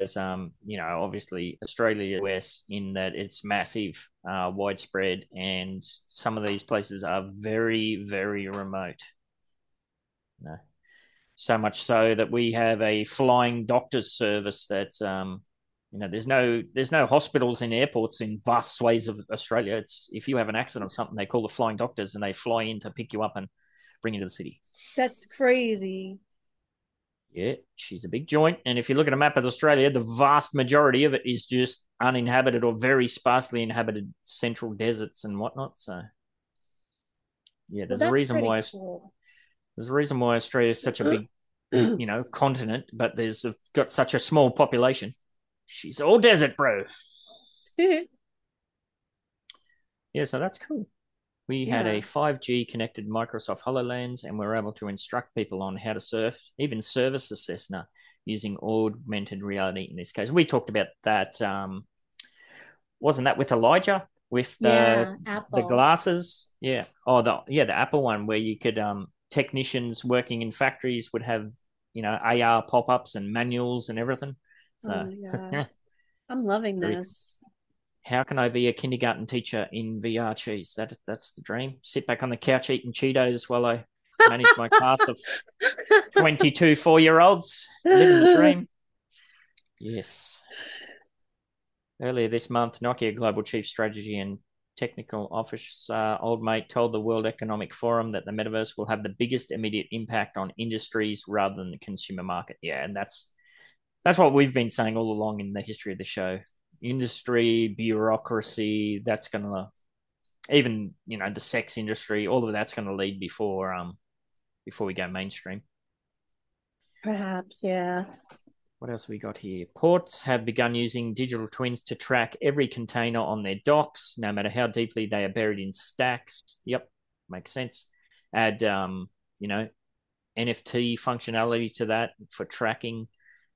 as, you know, obviously Australia, US, in that it's massive, widespread, and some of these places are very, very remote. No. So much so that we have a flying doctor's service that's, you know, there's no hospitals in airports in vast swathes of Australia. It's if you have an accident or something, they call the flying doctors and they fly in to pick you up and bring you to the city. That's crazy. Yeah, she's a big joint. And if you look at a map of Australia, the vast majority of it is just uninhabited or very sparsely inhabited central deserts and whatnot. So, yeah, there's a reason why. Cool. There's a reason why Australia is such a big, you know, continent, but there's got such a small population. She's all desert, bro. Yeah, so that's cool. We had a 5G connected Microsoft HoloLens, and we're able to instruct people on how to surf, even service a Cessna using augmented reality in this case. We talked about that. Wasn't that with Elijah? With the glasses? Yeah. Oh, the Apple one where you could... technicians working in factories would have, you know, AR pop-ups and manuals and everything. So, oh my God. I'm loving this. How can I be a kindergarten teacher in VR, cheese? That's the dream. Sit back on the couch eating Cheetos while I manage my class of 22 four-year-olds. Living the dream. Yes. Earlier this month, Nokia Global Chief Strategy and Technical Officer Old Mate told the World Economic Forum that the metaverse will have the biggest immediate impact on industries rather than the consumer market. Yeah, and that's what we've been saying all along in the history of the show. Industry, bureaucracy, that's going to even, you know, the sex industry, all of that's going to lead before we go mainstream. Perhaps, yeah. What else have we got here? Ports have begun using digital twins to track every container on their docks, no matter how deeply they are buried in stacks. Yep, makes sense. Add, you know, NFT functionality to that for tracking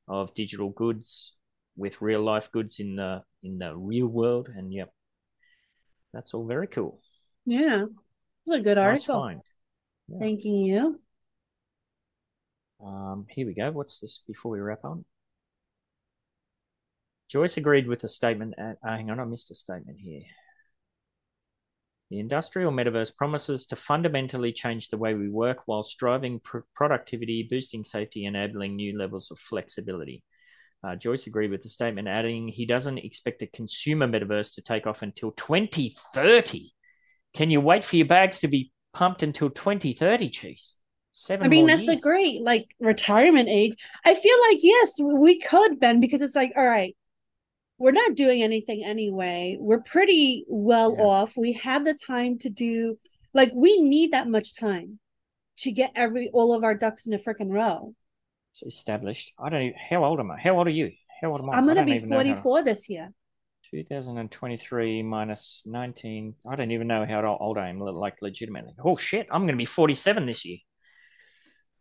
of digital goods with real life goods in the real world. And yep, that's all very cool. Yeah, it's a good article. Yeah. Thank you. Here we go. What's this before we wrap on? Joyce agreed with a statement at... hang on, I missed a statement here. The industrial metaverse promises to fundamentally change the way we work while driving productivity, boosting safety, enabling new levels of flexibility. Joyce agreed with the statement, adding he doesn't expect a consumer metaverse to take off until 2030. Can you wait for your bags to be pumped until 2030, Cheese? I mean, that's a great, like, retirement age. I feel like, yes, we could, Ben, because it's like, all right, we're not doing anything anyway. We're pretty well off. We have the time to do, like, we need that much time to get all of our ducks in a freaking row. It's established. I don't even, how old am I? How old are you? How old am I? I'm going to be 44 this year. 2023 minus 19. I don't even know how old I am, like, legitimately. Oh, shit, I'm going to be 47 this year.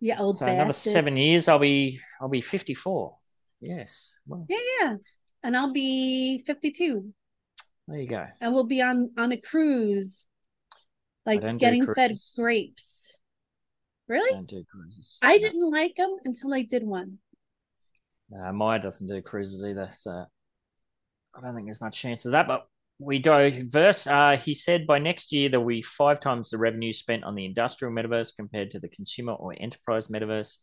Yeah, old. So bastard. Another 7 years, I'll be 54. Yes. Well, yeah, and I'll be 52. There you go. And we'll be on a cruise, like getting fed grapes. Really? I don't do cruises. I didn't like them until I did one. No, Maya doesn't do cruises either, so I don't think there's much chance of that. But we diverse. He said by next year there will be 5 times the revenue spent on the industrial metaverse compared to the consumer or enterprise metaverse.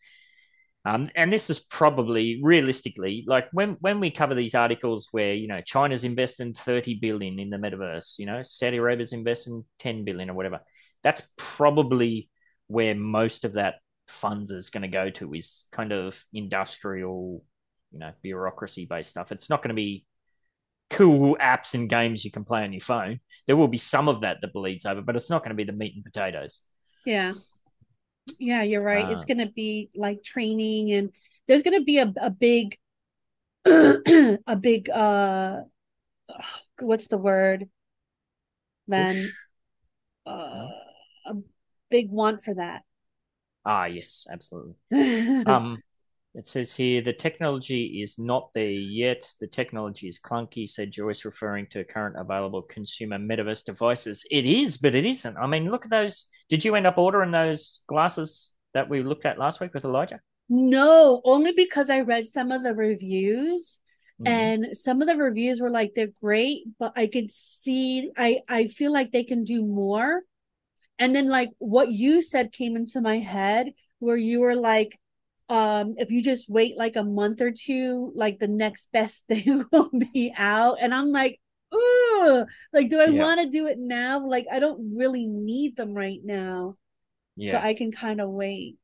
And this is probably realistically, like when we cover these articles where, you know, China's investing 30 billion in the metaverse, you know, Saudi Arabia's investing 10 billion or whatever, that's probably where most of that funds is going to go to is kind of industrial, you know, bureaucracy-based stuff. It's not going to be cool apps and games you can play on your phone. There will be some of that that bleeds over, but it's not going to be the meat and potatoes. Yeah. Yeah, you're right. It's going to be like training, and there's going to be a big, what's the word, man? A big want for that. Ah, yes, absolutely. It says here, the technology is not there yet. The technology is clunky, said Joyce, referring to current available consumer metaverse devices. It is, but it isn't. I mean, look at those. Did you end up ordering those glasses that we looked at last week with Elijah? No, only because I read some of the reviews, and some of the reviews were like, they're great, but I could see, I feel like they can do more. And then like what you said came into my head, where you were like, if you just wait like a month or two, like the next best thing will be out. And I'm like, ooh, like, do I want to do it now? Like, I don't really need them right now. Yeah. So I can kind of wait.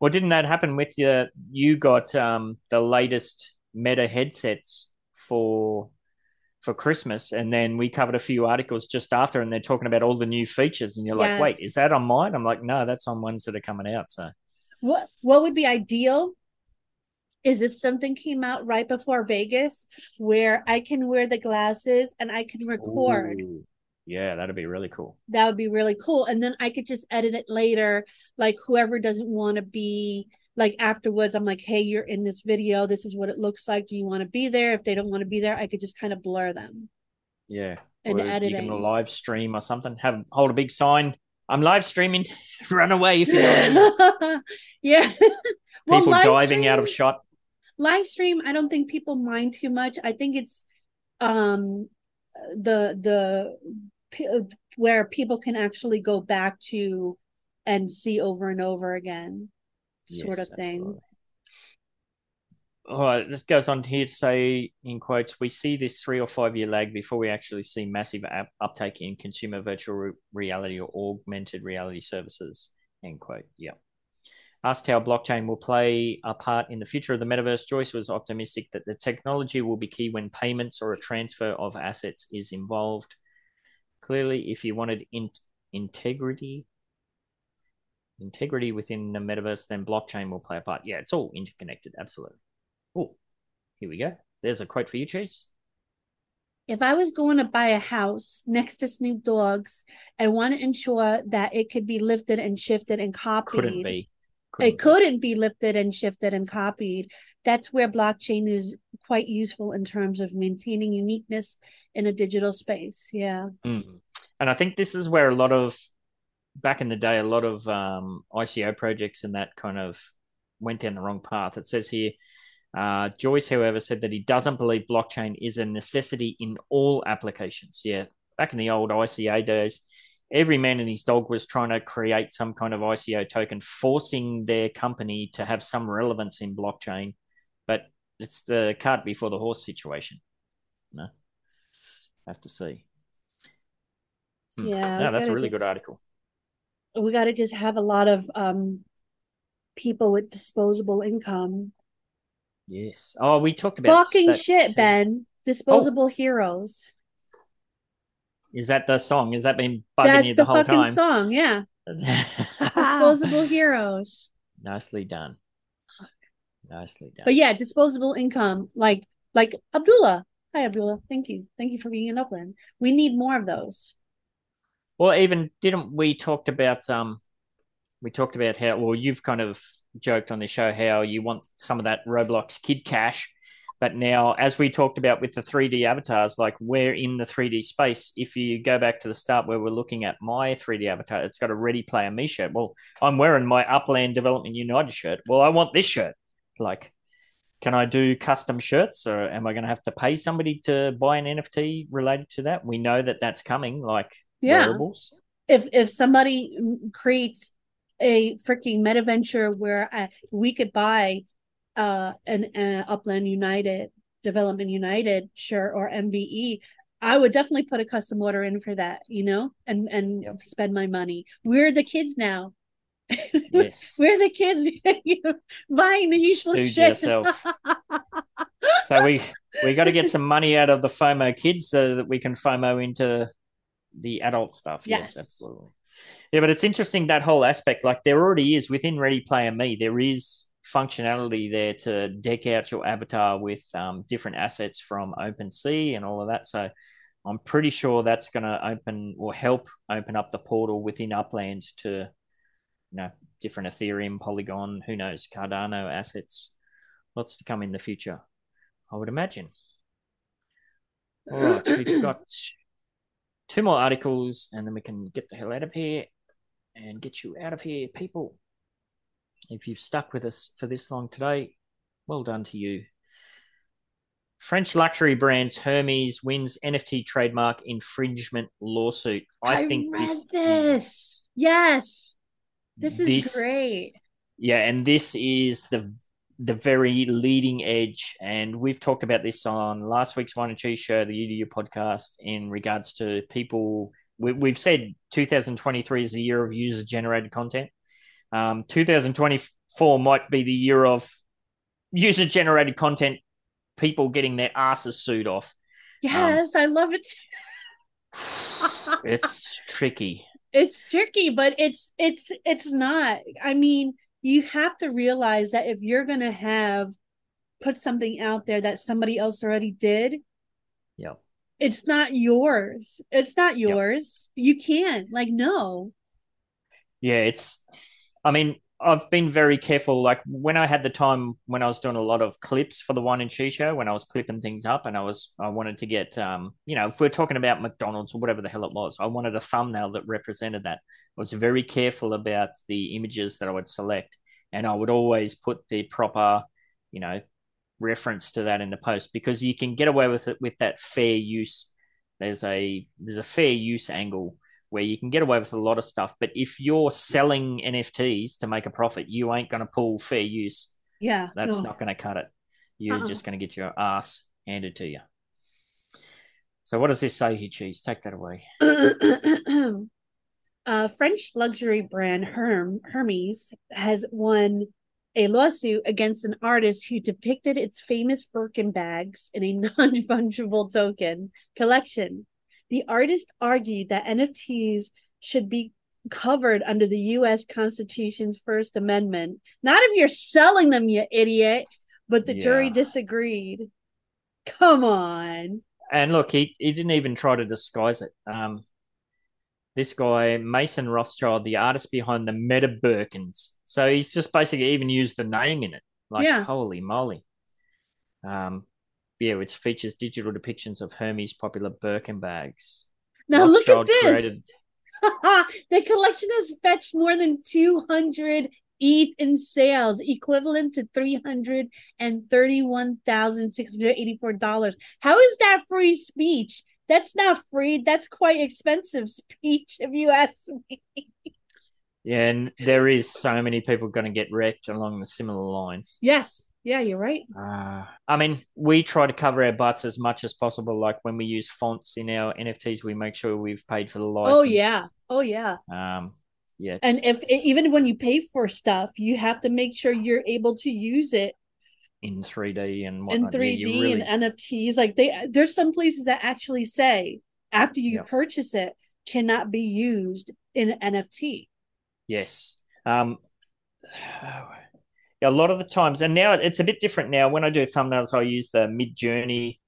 Well, didn't that happen with your, you got the latest Meta headsets for Christmas, and then we covered a few articles just after, and they're talking about all the new features, and you're like, wait, is that on mine? I'm like, no, that's on ones that are coming out. So what would be ideal is if something came out right before Vegas where I can wear the glasses and I can record. Ooh, yeah, that'd be really cool. That would be really cool. And then I could just edit it later. Like whoever doesn't want to be like afterwards, I'm like, hey, you're in this video. This is what it looks like. Do you want to be there? If they don't want to be there, I could just kind of blur them. Yeah. And or edit it. You can live stream or something. Hold a big sign. I'm live streaming. Run away if you don't. Yeah. People diving out of shot. Live stream, I don't think people mind too much. I think it's the where people can actually go back to and see over and over again sort of thing. Absolutely. All right, this goes on here to say, in quotes, we see this 3 or 5 year lag before we actually see massive uptake in consumer virtual reality or augmented reality services, end quote. Yeah. Asked how blockchain will play a part in the future of the metaverse, Joyce was optimistic that the technology will be key when payments or a transfer of assets is involved. Clearly, if you wanted integrity within the metaverse, then blockchain will play a part. Yeah, it's all interconnected. Absolutely. Oh, here we go. There's a quote for you, Chase. If I was going to buy a house next to Snoop Dogg's and want to ensure that it could be lifted and shifted and copied. Couldn't be lifted and shifted and copied. That's where blockchain is quite useful in terms of maintaining uniqueness in a digital space. Yeah. Mm-hmm. And I think this is where a lot of, back in the day, a lot of ICO projects and that kind of went down the wrong path. It says here, Joyce, however, said that he doesn't believe blockchain is a necessity in all applications. Yeah. Back in the old ICA days, every man and his dog was trying to create some kind of ICO token, forcing their company to have some relevance in blockchain. But it's the cart before the horse situation. No, have to see. Yeah, no, that's a really good article. We got to just have a lot of people with disposable income. Yes. Oh, we talked about fucking shit, too. Ben. Disposable heroes. Is that the song? Has that been bugging you the whole time? That's the fucking song, yeah. Disposable heroes. Nicely done. Nicely done. But yeah, disposable income. Like Abdullah. Hi, Abdullah. Thank you. Thank you for being in Upland. We need more of those. Well, even didn't we talked about how, well, you've kind of joked on the show how you want some of that Roblox kid cash. But now, as we talked about with the 3D avatars, like we're in the 3D space. If you go back to the start where we're looking at my 3D avatar, it's got a Ready Player Me shirt. Well, I'm wearing my Upland Development United shirt. Well, I want this shirt. Like, can I do custom shirts, or am I going to have to pay somebody to buy an NFT related to that? We know that that's coming, like wearables. If somebody creates a freaking metaventure where we could buy an Upland United Development United shirt or MVE, I would definitely put a custom order in for that, you know, and spend my money. We're the kids now. Yes. Where are the kids buying the useless shit? So we got to get some money out of the FOMO kids so that we can FOMO into the adult stuff. Yes, absolutely. Yeah, but it's interesting, that whole aspect. Like, there already is within Ready Player Me, there is functionality there to deck out your avatar with different assets from OpenSea and all of that. So I'm pretty sure that's going to open or help open up the portal within Upland to, you know, different Ethereum, Polygon, who knows, Cardano assets. Lots to come in the future, I would imagine. All right, we've got two more articles and then we can get the hell out of here and get you out of here, people. If you've stuck with us for this long today, well done to you. French luxury brands Hermes wins NFT trademark infringement lawsuit. I think read this. Yes. This is great. Yeah, and this is the very leading edge. And we've talked about this on last week's Whine and Cheese show, the UDU podcast, in regards to people. We've said 2023 is the year of user-generated content. 2024 might be the year of user-generated content, people getting their asses sued off. Yes, I love it. It's tricky. It's tricky, but it's not. I mean, you have to realize that if you're going to put something out there that somebody else already did, yeah, it's not yours. It's not yours. Yep. You can't. Like, no. Yeah, I mean, I've been very careful. Like, when I had the time, when I was doing a lot of clips for the Whine and Cheese show, when I was clipping things up, and I wanted to get, if we're talking about McDonald's or whatever the hell it was, I wanted a thumbnail that represented that. I was very careful about the images that I would select, and I would always put the proper, reference to that in the post, because you can get away with it with that fair use. There's a fair use angle where you can get away with a lot of stuff, but if you're selling NFTs to make a profit, you ain't going to pull fair use. Yeah. That's not going to cut it. You're just going to get your ass handed to you. So what does this say here, Cheese? Take that away. French luxury brand Hermes has won a lawsuit against an artist who depicted its famous Birkin bags in a non-fungible token collection. The artist argued that NFTs should be covered under the U.S. Constitution's First Amendment. Not if you're selling them, you idiot, but the jury disagreed. Come on. And look, he didn't even try to disguise it. This guy, Mason Rothschild, the artist behind the Meta Birkins. So he's just basically even used the name in it. Like, holy moly. Yeah, which features digital depictions of Hermes' popular Birkin bags. Now Rothschild look at this. The collection has fetched more than 200 ETH in sales, equivalent to $331,684. How is that free speech? That's not free. That's quite expensive speech, if you ask me. Yeah, and there is so many people going to get wrecked along the similar lines. Yes. Yeah, you're right. I mean, we try to cover our butts as much as possible. Like, when we use fonts in our NFTs, we make sure we've paid for the license. Oh yeah. Yeah. And even when you pay for stuff, you have to make sure you're able to use it in 3D and whatnot. In 3D and NFTs, like there's some places that actually say after you purchase it, cannot be used in an NFT. Yes. A lot of the times, and now it's a bit different now. When I do thumbnails, I use the Mid-Journey,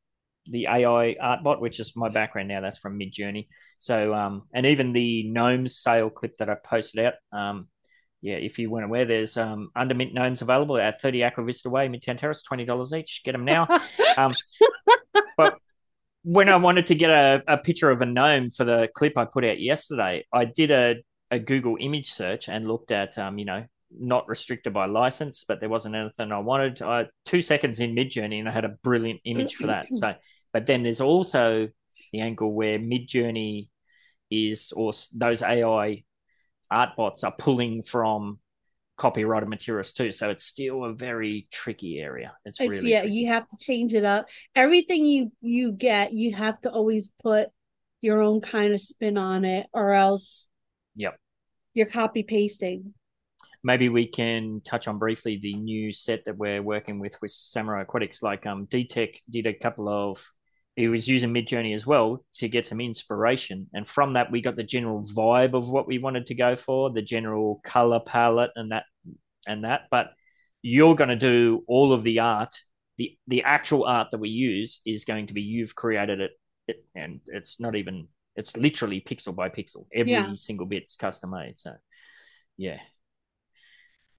the AI art bot, which is my background now. That's from Mid-Journey. So, and even the gnomes sale clip that I posted out, if you weren't aware, there's Undermint gnomes available at 30 Aqua Vista Way, Midtown Terrace, $20 each. Get them now. But when I wanted to get a picture of a gnome for the clip I put out yesterday, I did a Google image search and looked at, not restricted by license, but there wasn't anything I wanted. 2 seconds in Mid-Journey and I had a brilliant image for that. So, but then there's also the angle where Mid-Journey is, or those AI art bots are pulling from copyrighted materials too. So it's still a very tricky area. It's really tricky. You have to change it up. Everything you get, you have to always put your own kind of spin on it, or else you're copy pasting. Maybe we can touch on briefly the new set that we're working with Samurai Aquatics. Like DTech did a couple of, he was using Midjourney as well to get some inspiration. And from that, we got the general vibe of what we wanted to go for, the general color palette and that. But you're going to do all of the art. The actual art that we use is going to be, you've created it and it's not even, it's literally pixel by pixel. Every single bit's custom made. So, yeah.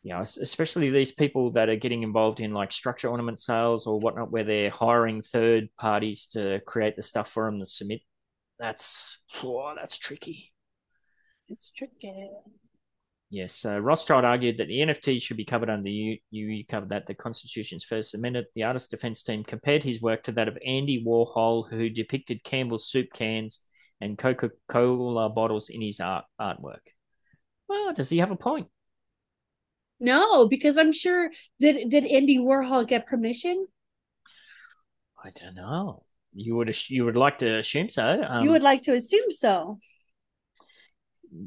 You know, especially these people that are getting involved in like structure ornament sales or whatnot, where they're hiring third parties to create the stuff for them to submit. That's tricky. It's tricky. Yes. Rothschild argued that the NFTs should be covered under the UDU. You covered that. The Constitution's First Amendment. The artist defense team compared his work to that of Andy Warhol, who depicted Campbell's soup cans and Coca-Cola bottles in his artwork. Well, does he have a point? No, because I'm sure did Andy Warhol get permission? I don't know. You would like to assume so. You would like to assume so.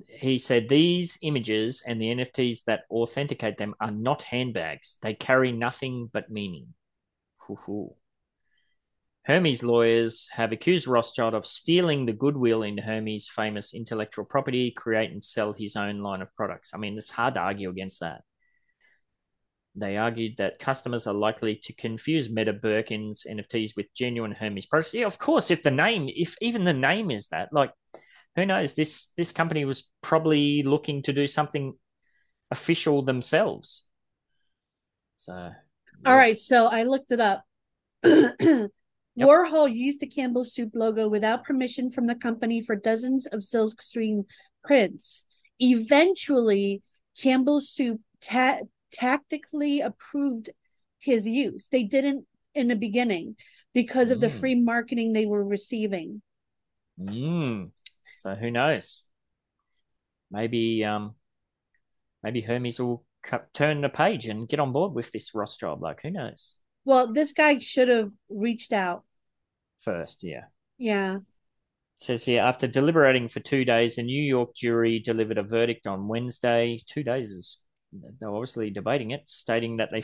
He said these images and the NFTs that authenticate them are not handbags. They carry nothing but meaning. Hermes lawyers have accused Rothschild of stealing the goodwill in Hermes' famous intellectual property, create and sell his own line of products. I mean, it's hard to argue against that. They argued that customers are likely to confuse Meta Birkin's NFTs with genuine Hermes products. Yeah, of course, if even the name is that, like, who knows? This company was probably looking to do something official themselves. So, yeah. All right. So I looked it up. Yep. Warhol used the Campbell's Soup logo without permission from the company for dozens of silkscreen prints. Eventually, Campbell's Soup tactically approved his use. They didn't in the beginning because of the free marketing they were receiving. So who knows? Maybe Hermes will turn the page and get on board with this Rothschild. Like, who knows? Well, this guy should have reached out first. Yeah. It says here, after deliberating for 2 days, a New York jury delivered a verdict on Wednesday. 2 days is... They're obviously debating it, stating that they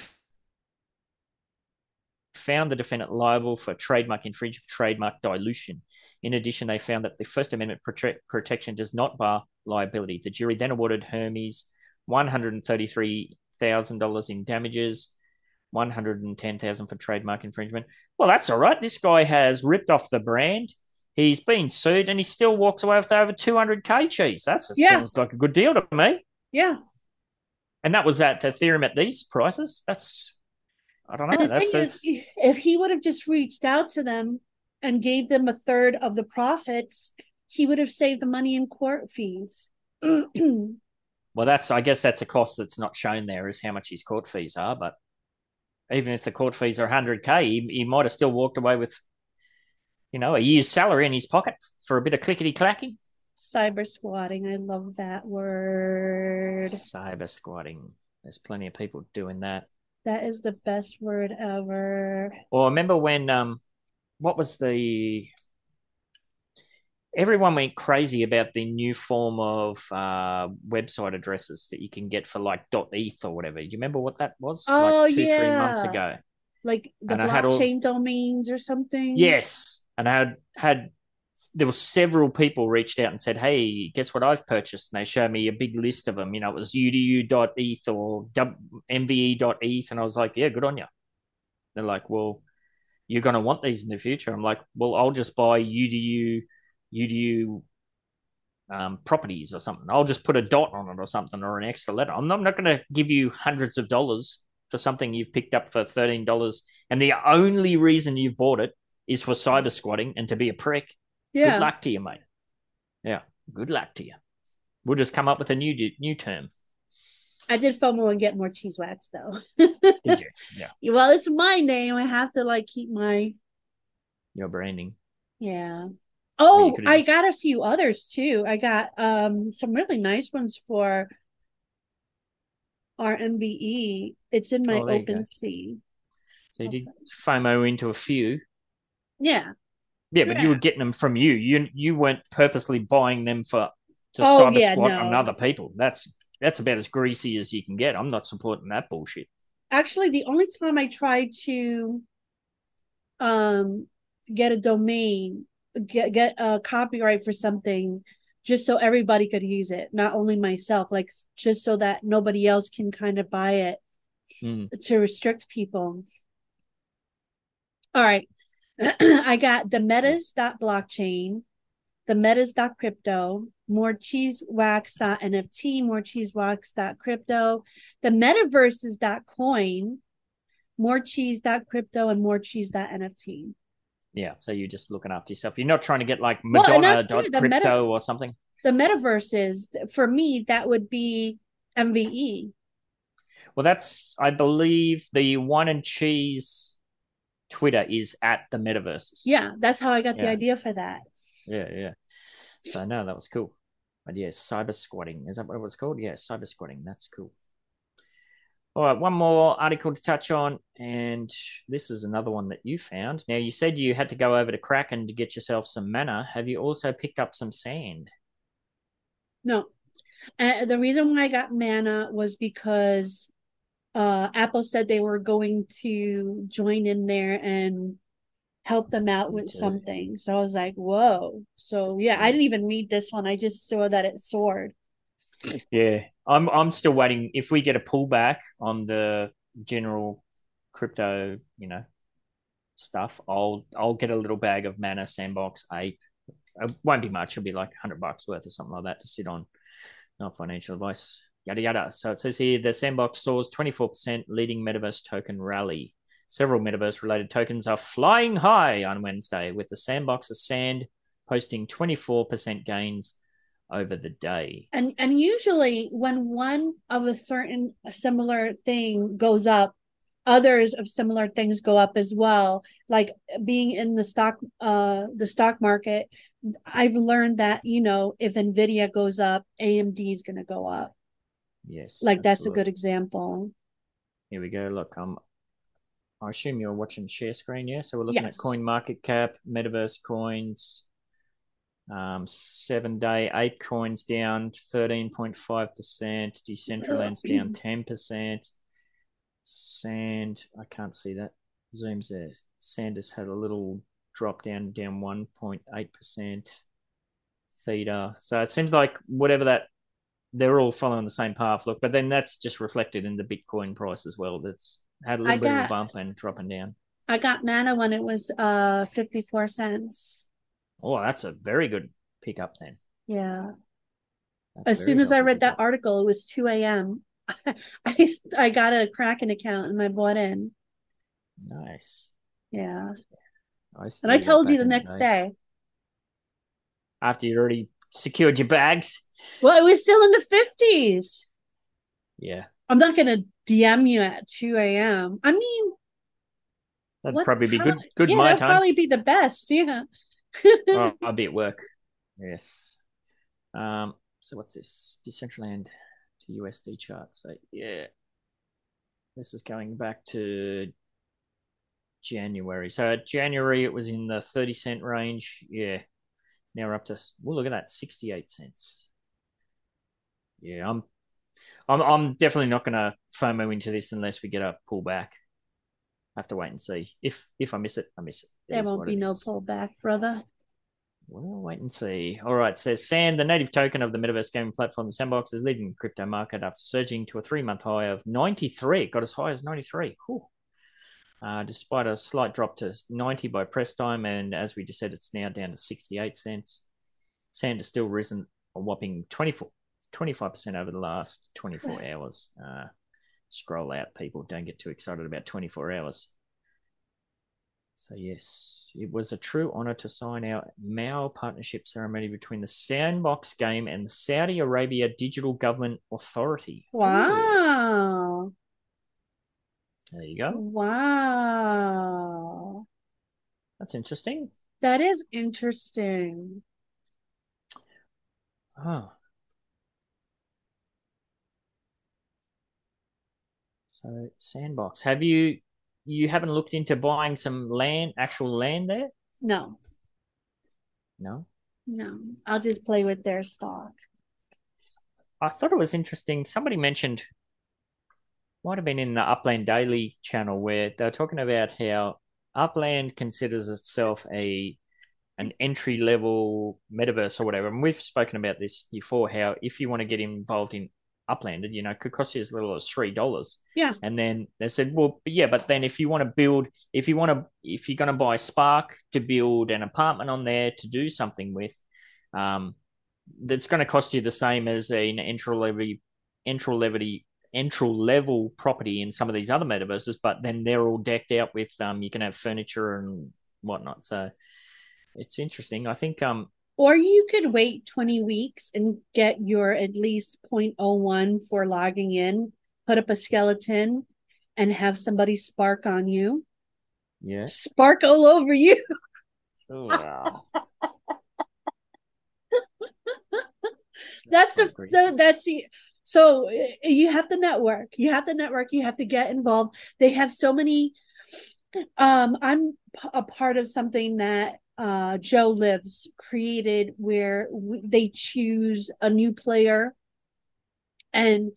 found the defendant liable for trademark infringement, trademark dilution. In addition, they found that the First Amendment protection does not bar liability. The jury then awarded Hermes $133,000 in damages, $110,000 for trademark infringement. Well, that's all right. This guy has ripped off the brand. He's been sued, and he still walks away with over $200,000 cheese. That sounds like a good deal to me. Yeah. And that was at Ethereum at these prices. That's, I don't know. And if he would have just reached out to them and gave them a third of the profits, he would have saved the money in court fees. Well, I guess that's a cost that's not shown there, is how much his court fees are. But even if the court fees are $100,000, he might have still walked away with, you know, a year's salary in his pocket for a bit of clickety-clacking. Cyber squatting. I love that word. Cyber squatting. There's plenty of people doing that. That is the best word ever. Well, I remember when, everyone went crazy about the new form of website addresses that you can get for like .eth or whatever. You remember what that was? Oh, like 3 months ago. Like the blockchain domains or something? Yes. And I had there were several people reached out and said, hey, guess what I've purchased? And they showed me a big list of them. You know, it was UDU.eth or MVE.eth. And I was like, yeah, good on you. They're like, well, you're going to want these in the future. I'm like, well, I'll just buy UDU properties or something. I'll just put a dot on it or something, or an extra letter. I'm not going to give you hundreds of dollars for something you've picked up for $13. And the only reason you've bought it is for cyber squatting and to be a prick. Yeah. Good luck to you, mate. Yeah, good luck to you. We'll just come up with a new term. I did FOMO and get more cheese wax, though. Did you? Yeah. Well, it's my name. I have to, like, keep your branding. Yeah. Oh, I got a few others, too. I got some really nice ones for our MBE. It's in my OpenSea. So you did FOMO into a few. Yeah. Yeah, but you were getting them from you. You weren't purposely buying them to cyber squat on other people. That's that's about as greasy as you can get. I'm not supporting that bullshit. Actually, the only time I tried to get a domain, get a copyright for something just so everybody could use it, not only myself, like just so that nobody else can kind of buy it to restrict people. All right. I got the metas.blockchain, the metas.crypto, morecheesewax.nft, morecheesewax.crypto, the metaverses.coin, morecheese.crypto, and morecheese.nft. Yeah, so you're just looking after yourself. You're not trying to get like Madonna.crypto or something. The metaverses, for me, that would be MVE. Well, that's, I believe, the Whine and Cheese Twitter is at the metaverses. Yeah, that's how I got the idea for that. Yeah, yeah. So, no, that was cool. But, yeah, cyber squatting. Is that what it was called? Yeah, cyber squatting. That's cool. All right, one more article to touch on, and this is another one that you found. Now, you said you had to go over to Kraken to get yourself some mana. Have you also picked up some sand? No. The reason why I got mana was because Apple said they were going to join in there and help them out with something. So I was like, whoa. So, yeah, I didn't even read this one. I just saw that it soared. Yeah, I'm still waiting. If we get a pullback on the general crypto, you know, stuff, I'll get a little bag of Mana, Sandbox, Ape. It won't be much. It'll be like $100 worth or something like that to sit on. Not financial advice. Yada, yada. So it says here, the Sandbox soars 24%, leading Metaverse token rally. Several Metaverse-related tokens are flying high on Wednesday, with the Sandbox of Sand posting 24% gains over the day. And usually when one of a certain similar thing goes up, others of similar things go up as well. Like being in the stock market, I've learned that, you know, if Nvidia goes up, AMD is going to go up. Yes. Like that's a good example. Here we go. Look, I assume you're watching share screen. Yeah. So we're looking at CoinMarketCap, Metaverse coins, 7 day, 8 coins down 13.5%, Decentraland's down 10%, Sand, I can't see that, Zoom's there, Sand has had a little drop down 1.8%, Theta, so it seems like whatever that, they're all following the same path, look, but then that's just reflected in the Bitcoin price as well, that's had a little bit of a bump and dropping down. I got Mana when it was 54 cents. Oh, that's a very good pickup then. Yeah. That's as soon as I read that article, it was 2 a.m. I got a Kraken account and I bought in. Nice. Yeah. And I told you the next day. After you'd already secured your bags? Well, it was still in the 50s. Yeah. I'm not going to DM you at 2 a.m. I mean. That'd probably be good my time. That'd probably be the best, yeah. Oh, I'll be at work. Yes. So what's this? Decentraland to USD chart. So yeah, this is going back to January. So at January it was in the 30 cent range. Yeah. Now we're up to look at that, 68 cents. Yeah, I'm definitely not gonna FOMO into this unless we get a pullback. I have to wait and see. If I miss it, I miss it. There won't be no pullback, brother. We'll wait and see. All right, says Sand, the native token of the metaverse gaming platform, the Sandbox, is leading the crypto market after surging to a 3-month high of 93. It got as high as 93. Cool. Despite a slight drop to 90 by press time, and as we just said, it's now down to 68 cents. Sand has still risen a whopping 25% over the last 24 hours. Scroll out, people. Don't get too excited about 24 hours. So, yes, it was a true honor to sign our MAU partnership ceremony between the Sandbox game and the Saudi Arabia Digital Government Authority. Wow. Ooh. There you go. Wow. That's interesting. That is interesting. Oh. So Sandbox, have you haven't looked into buying some land, actual land there? No. No? No. I'll just play with their stock. I thought it was interesting. Somebody mentioned, might have been in the Upland Daily channel, where they're talking about how Upland considers itself an entry-level metaverse or whatever. And we've spoken about this before, how if you want to get involved in Upland, and, you know, it could cost you as little as $3. Yeah. And then they said, well, yeah, but then if you want to build, if you're going to buy Spark to build an apartment on there to do something with, that's going to cost you the same as an entry-level property in some of these other metaverses, but then they're all decked out with, you can have furniture and whatnot. So it's interesting. I think, or you could wait 20 weeks and get your at least 0.01 for logging in, put up a skeleton, and have somebody spark on you. Yeah. Spark all over you. Oh, wow. So you have to network. You have to get involved. They have so many. I'm a part of something that Joe Lives created, where they choose a new player and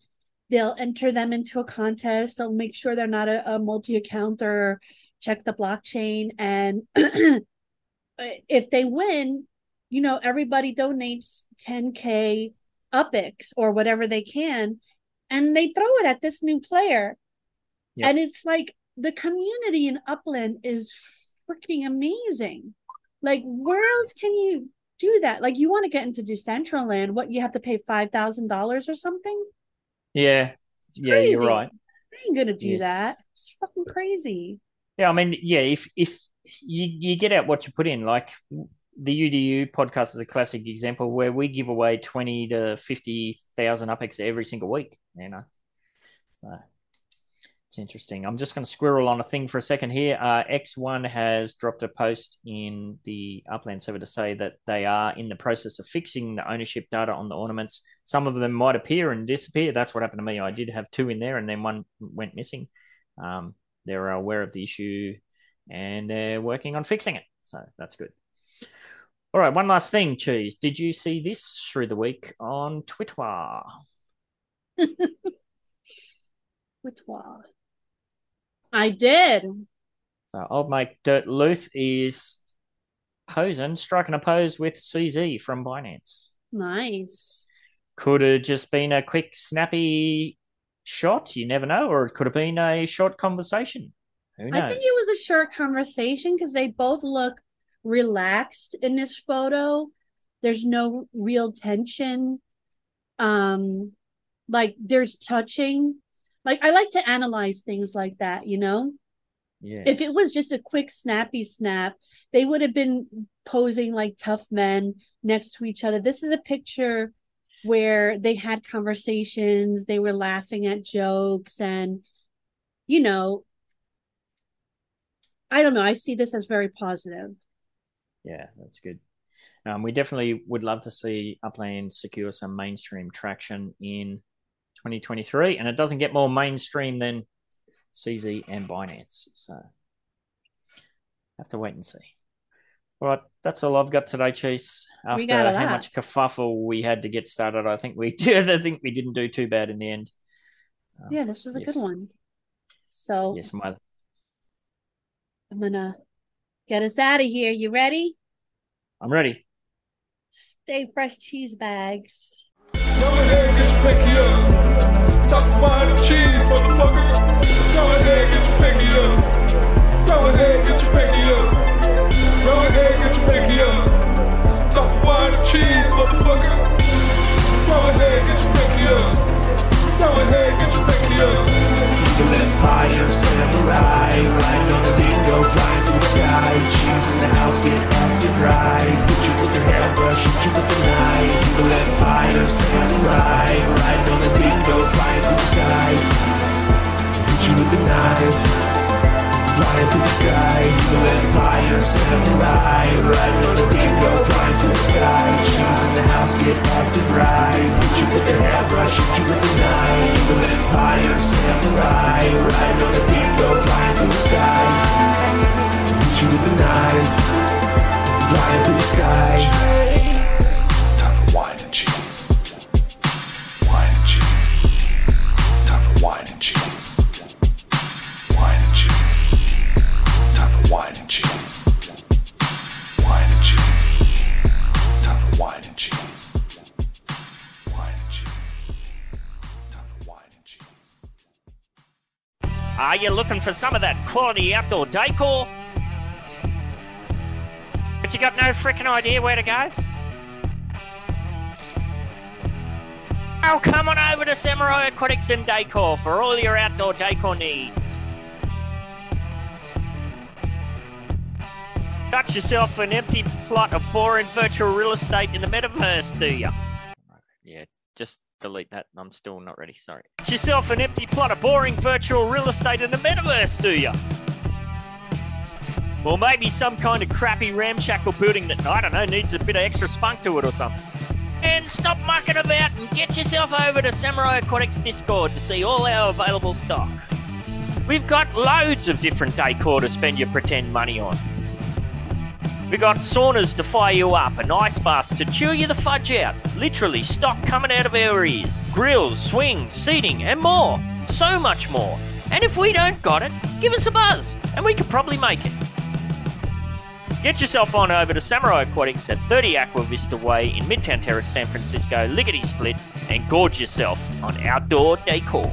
they'll enter them into a contest. They'll make sure they're not a multi-account or check the blockchain. And if they win, you know, everybody donates 10K Upex or whatever they can, and they throw it at this new player. Yep. And it's like the community in Upland is freaking amazing. Like, where else can you do that? Like, you want to get into Decentraland, what, you have to pay $5,000 or something? Yeah. Yeah, you're right. I ain't going to do that. It's fucking crazy. Yeah, I mean, yeah, if you get out what you put in, like the UDU podcast is a classic example where we give away 20 to 50,000 Upex every single week, you know. So it's interesting. I'm just going to squirrel on a thing for a second here. X1 has dropped a post in the Upland server to say that they are in the process of fixing the ownership data on the ornaments. Some of them might appear and disappear. That's what happened to me. I did have two in there and then one went missing. They're aware of the issue and they're working on fixing it. So that's good. All right, one last thing, Cheese. Did you see this through the week on Twitter? I did. So old mate Dirt Luth is striking a pose with CZ from Binance. Nice. Could have just been a quick, snappy shot. You never know. Or it could have been a short conversation. Who knows? I think it was a short conversation because they both look relaxed in this photo. There's no real tension. Like, there's touching. Like, I like to analyze things like that, you know? Yes. If it was just a quick snappy snap, they would have been posing like tough men next to each other. This is a picture where they had conversations, they were laughing at jokes, and, you know, I don't know. I see this as very positive. Yeah, that's good. We definitely would love to see Upland secure some mainstream traction in 2023, and it doesn't get more mainstream than CZ and Binance. So have to wait and see. All right, that's all I've got today, Cheese. After how much kerfuffle we had to get started, I think we didn't do too bad in the end. Yeah, this was a good one. So yes, I'm gonna get us out of here. You ready? I'm ready. Stay fresh, cheese bags. Come in here and get your pinky up. Talk about cheese, motherfucker. Come in here and get your pinky up. Come in here and get your pinky up. Come in here and get your pinky up. Talk about cheese, motherfucker. Come in here and get your pinky up. Come in here and get your pinky up. The Empire Samurai, riding on the dingo, flying through the sky. Cheese in the house, get half your bride. Hit you with the hairbrush, hit you with the knife. The Empire Samurai, riding on the dingo, flying through the sky. Hit you with the knife, flying through the sky. The Empire Samurai, riding on the dingo, flying through the sky. Cheese in the house, get half your bride. Hit you with the hairbrush, hit you with the knife. The Empire Samurai, riding on the dingo, flying through the sky. Hit you with the knife, flying through the sky. Time for wine and cheese. Wine. you're looking for some of that quality outdoor decor, but you got no freaking idea where to go? Oh, come on over to Samurai Aquatics and Decor for all your outdoor decor needs. Got yourself an empty plot of boring virtual real estate in the metaverse, do you? Yeah, just delete that. I'm still not ready, sorry. Got yourself an empty plot of boring virtual real estate in the metaverse, do you? Or maybe some kind of crappy ramshackle building that, I don't know, needs a bit of extra spunk to it or something. And stop mucking about and get yourself over to Samurai Aquatics Discord to see all our available stock. We've got loads of different decor to spend your pretend money on. We've got saunas to fire you up and ice baths to chew you the fudge out. Literally stock coming out of our ears. Grills, swings, seating and more. So much more. And if we don't got it, give us a buzz and we could probably make it. Get yourself on over to Samurai Aquatics at 30 Aqua Vista Way in Midtown Terrace, San Francisco, lickety-split, and gorge yourself on outdoor decor.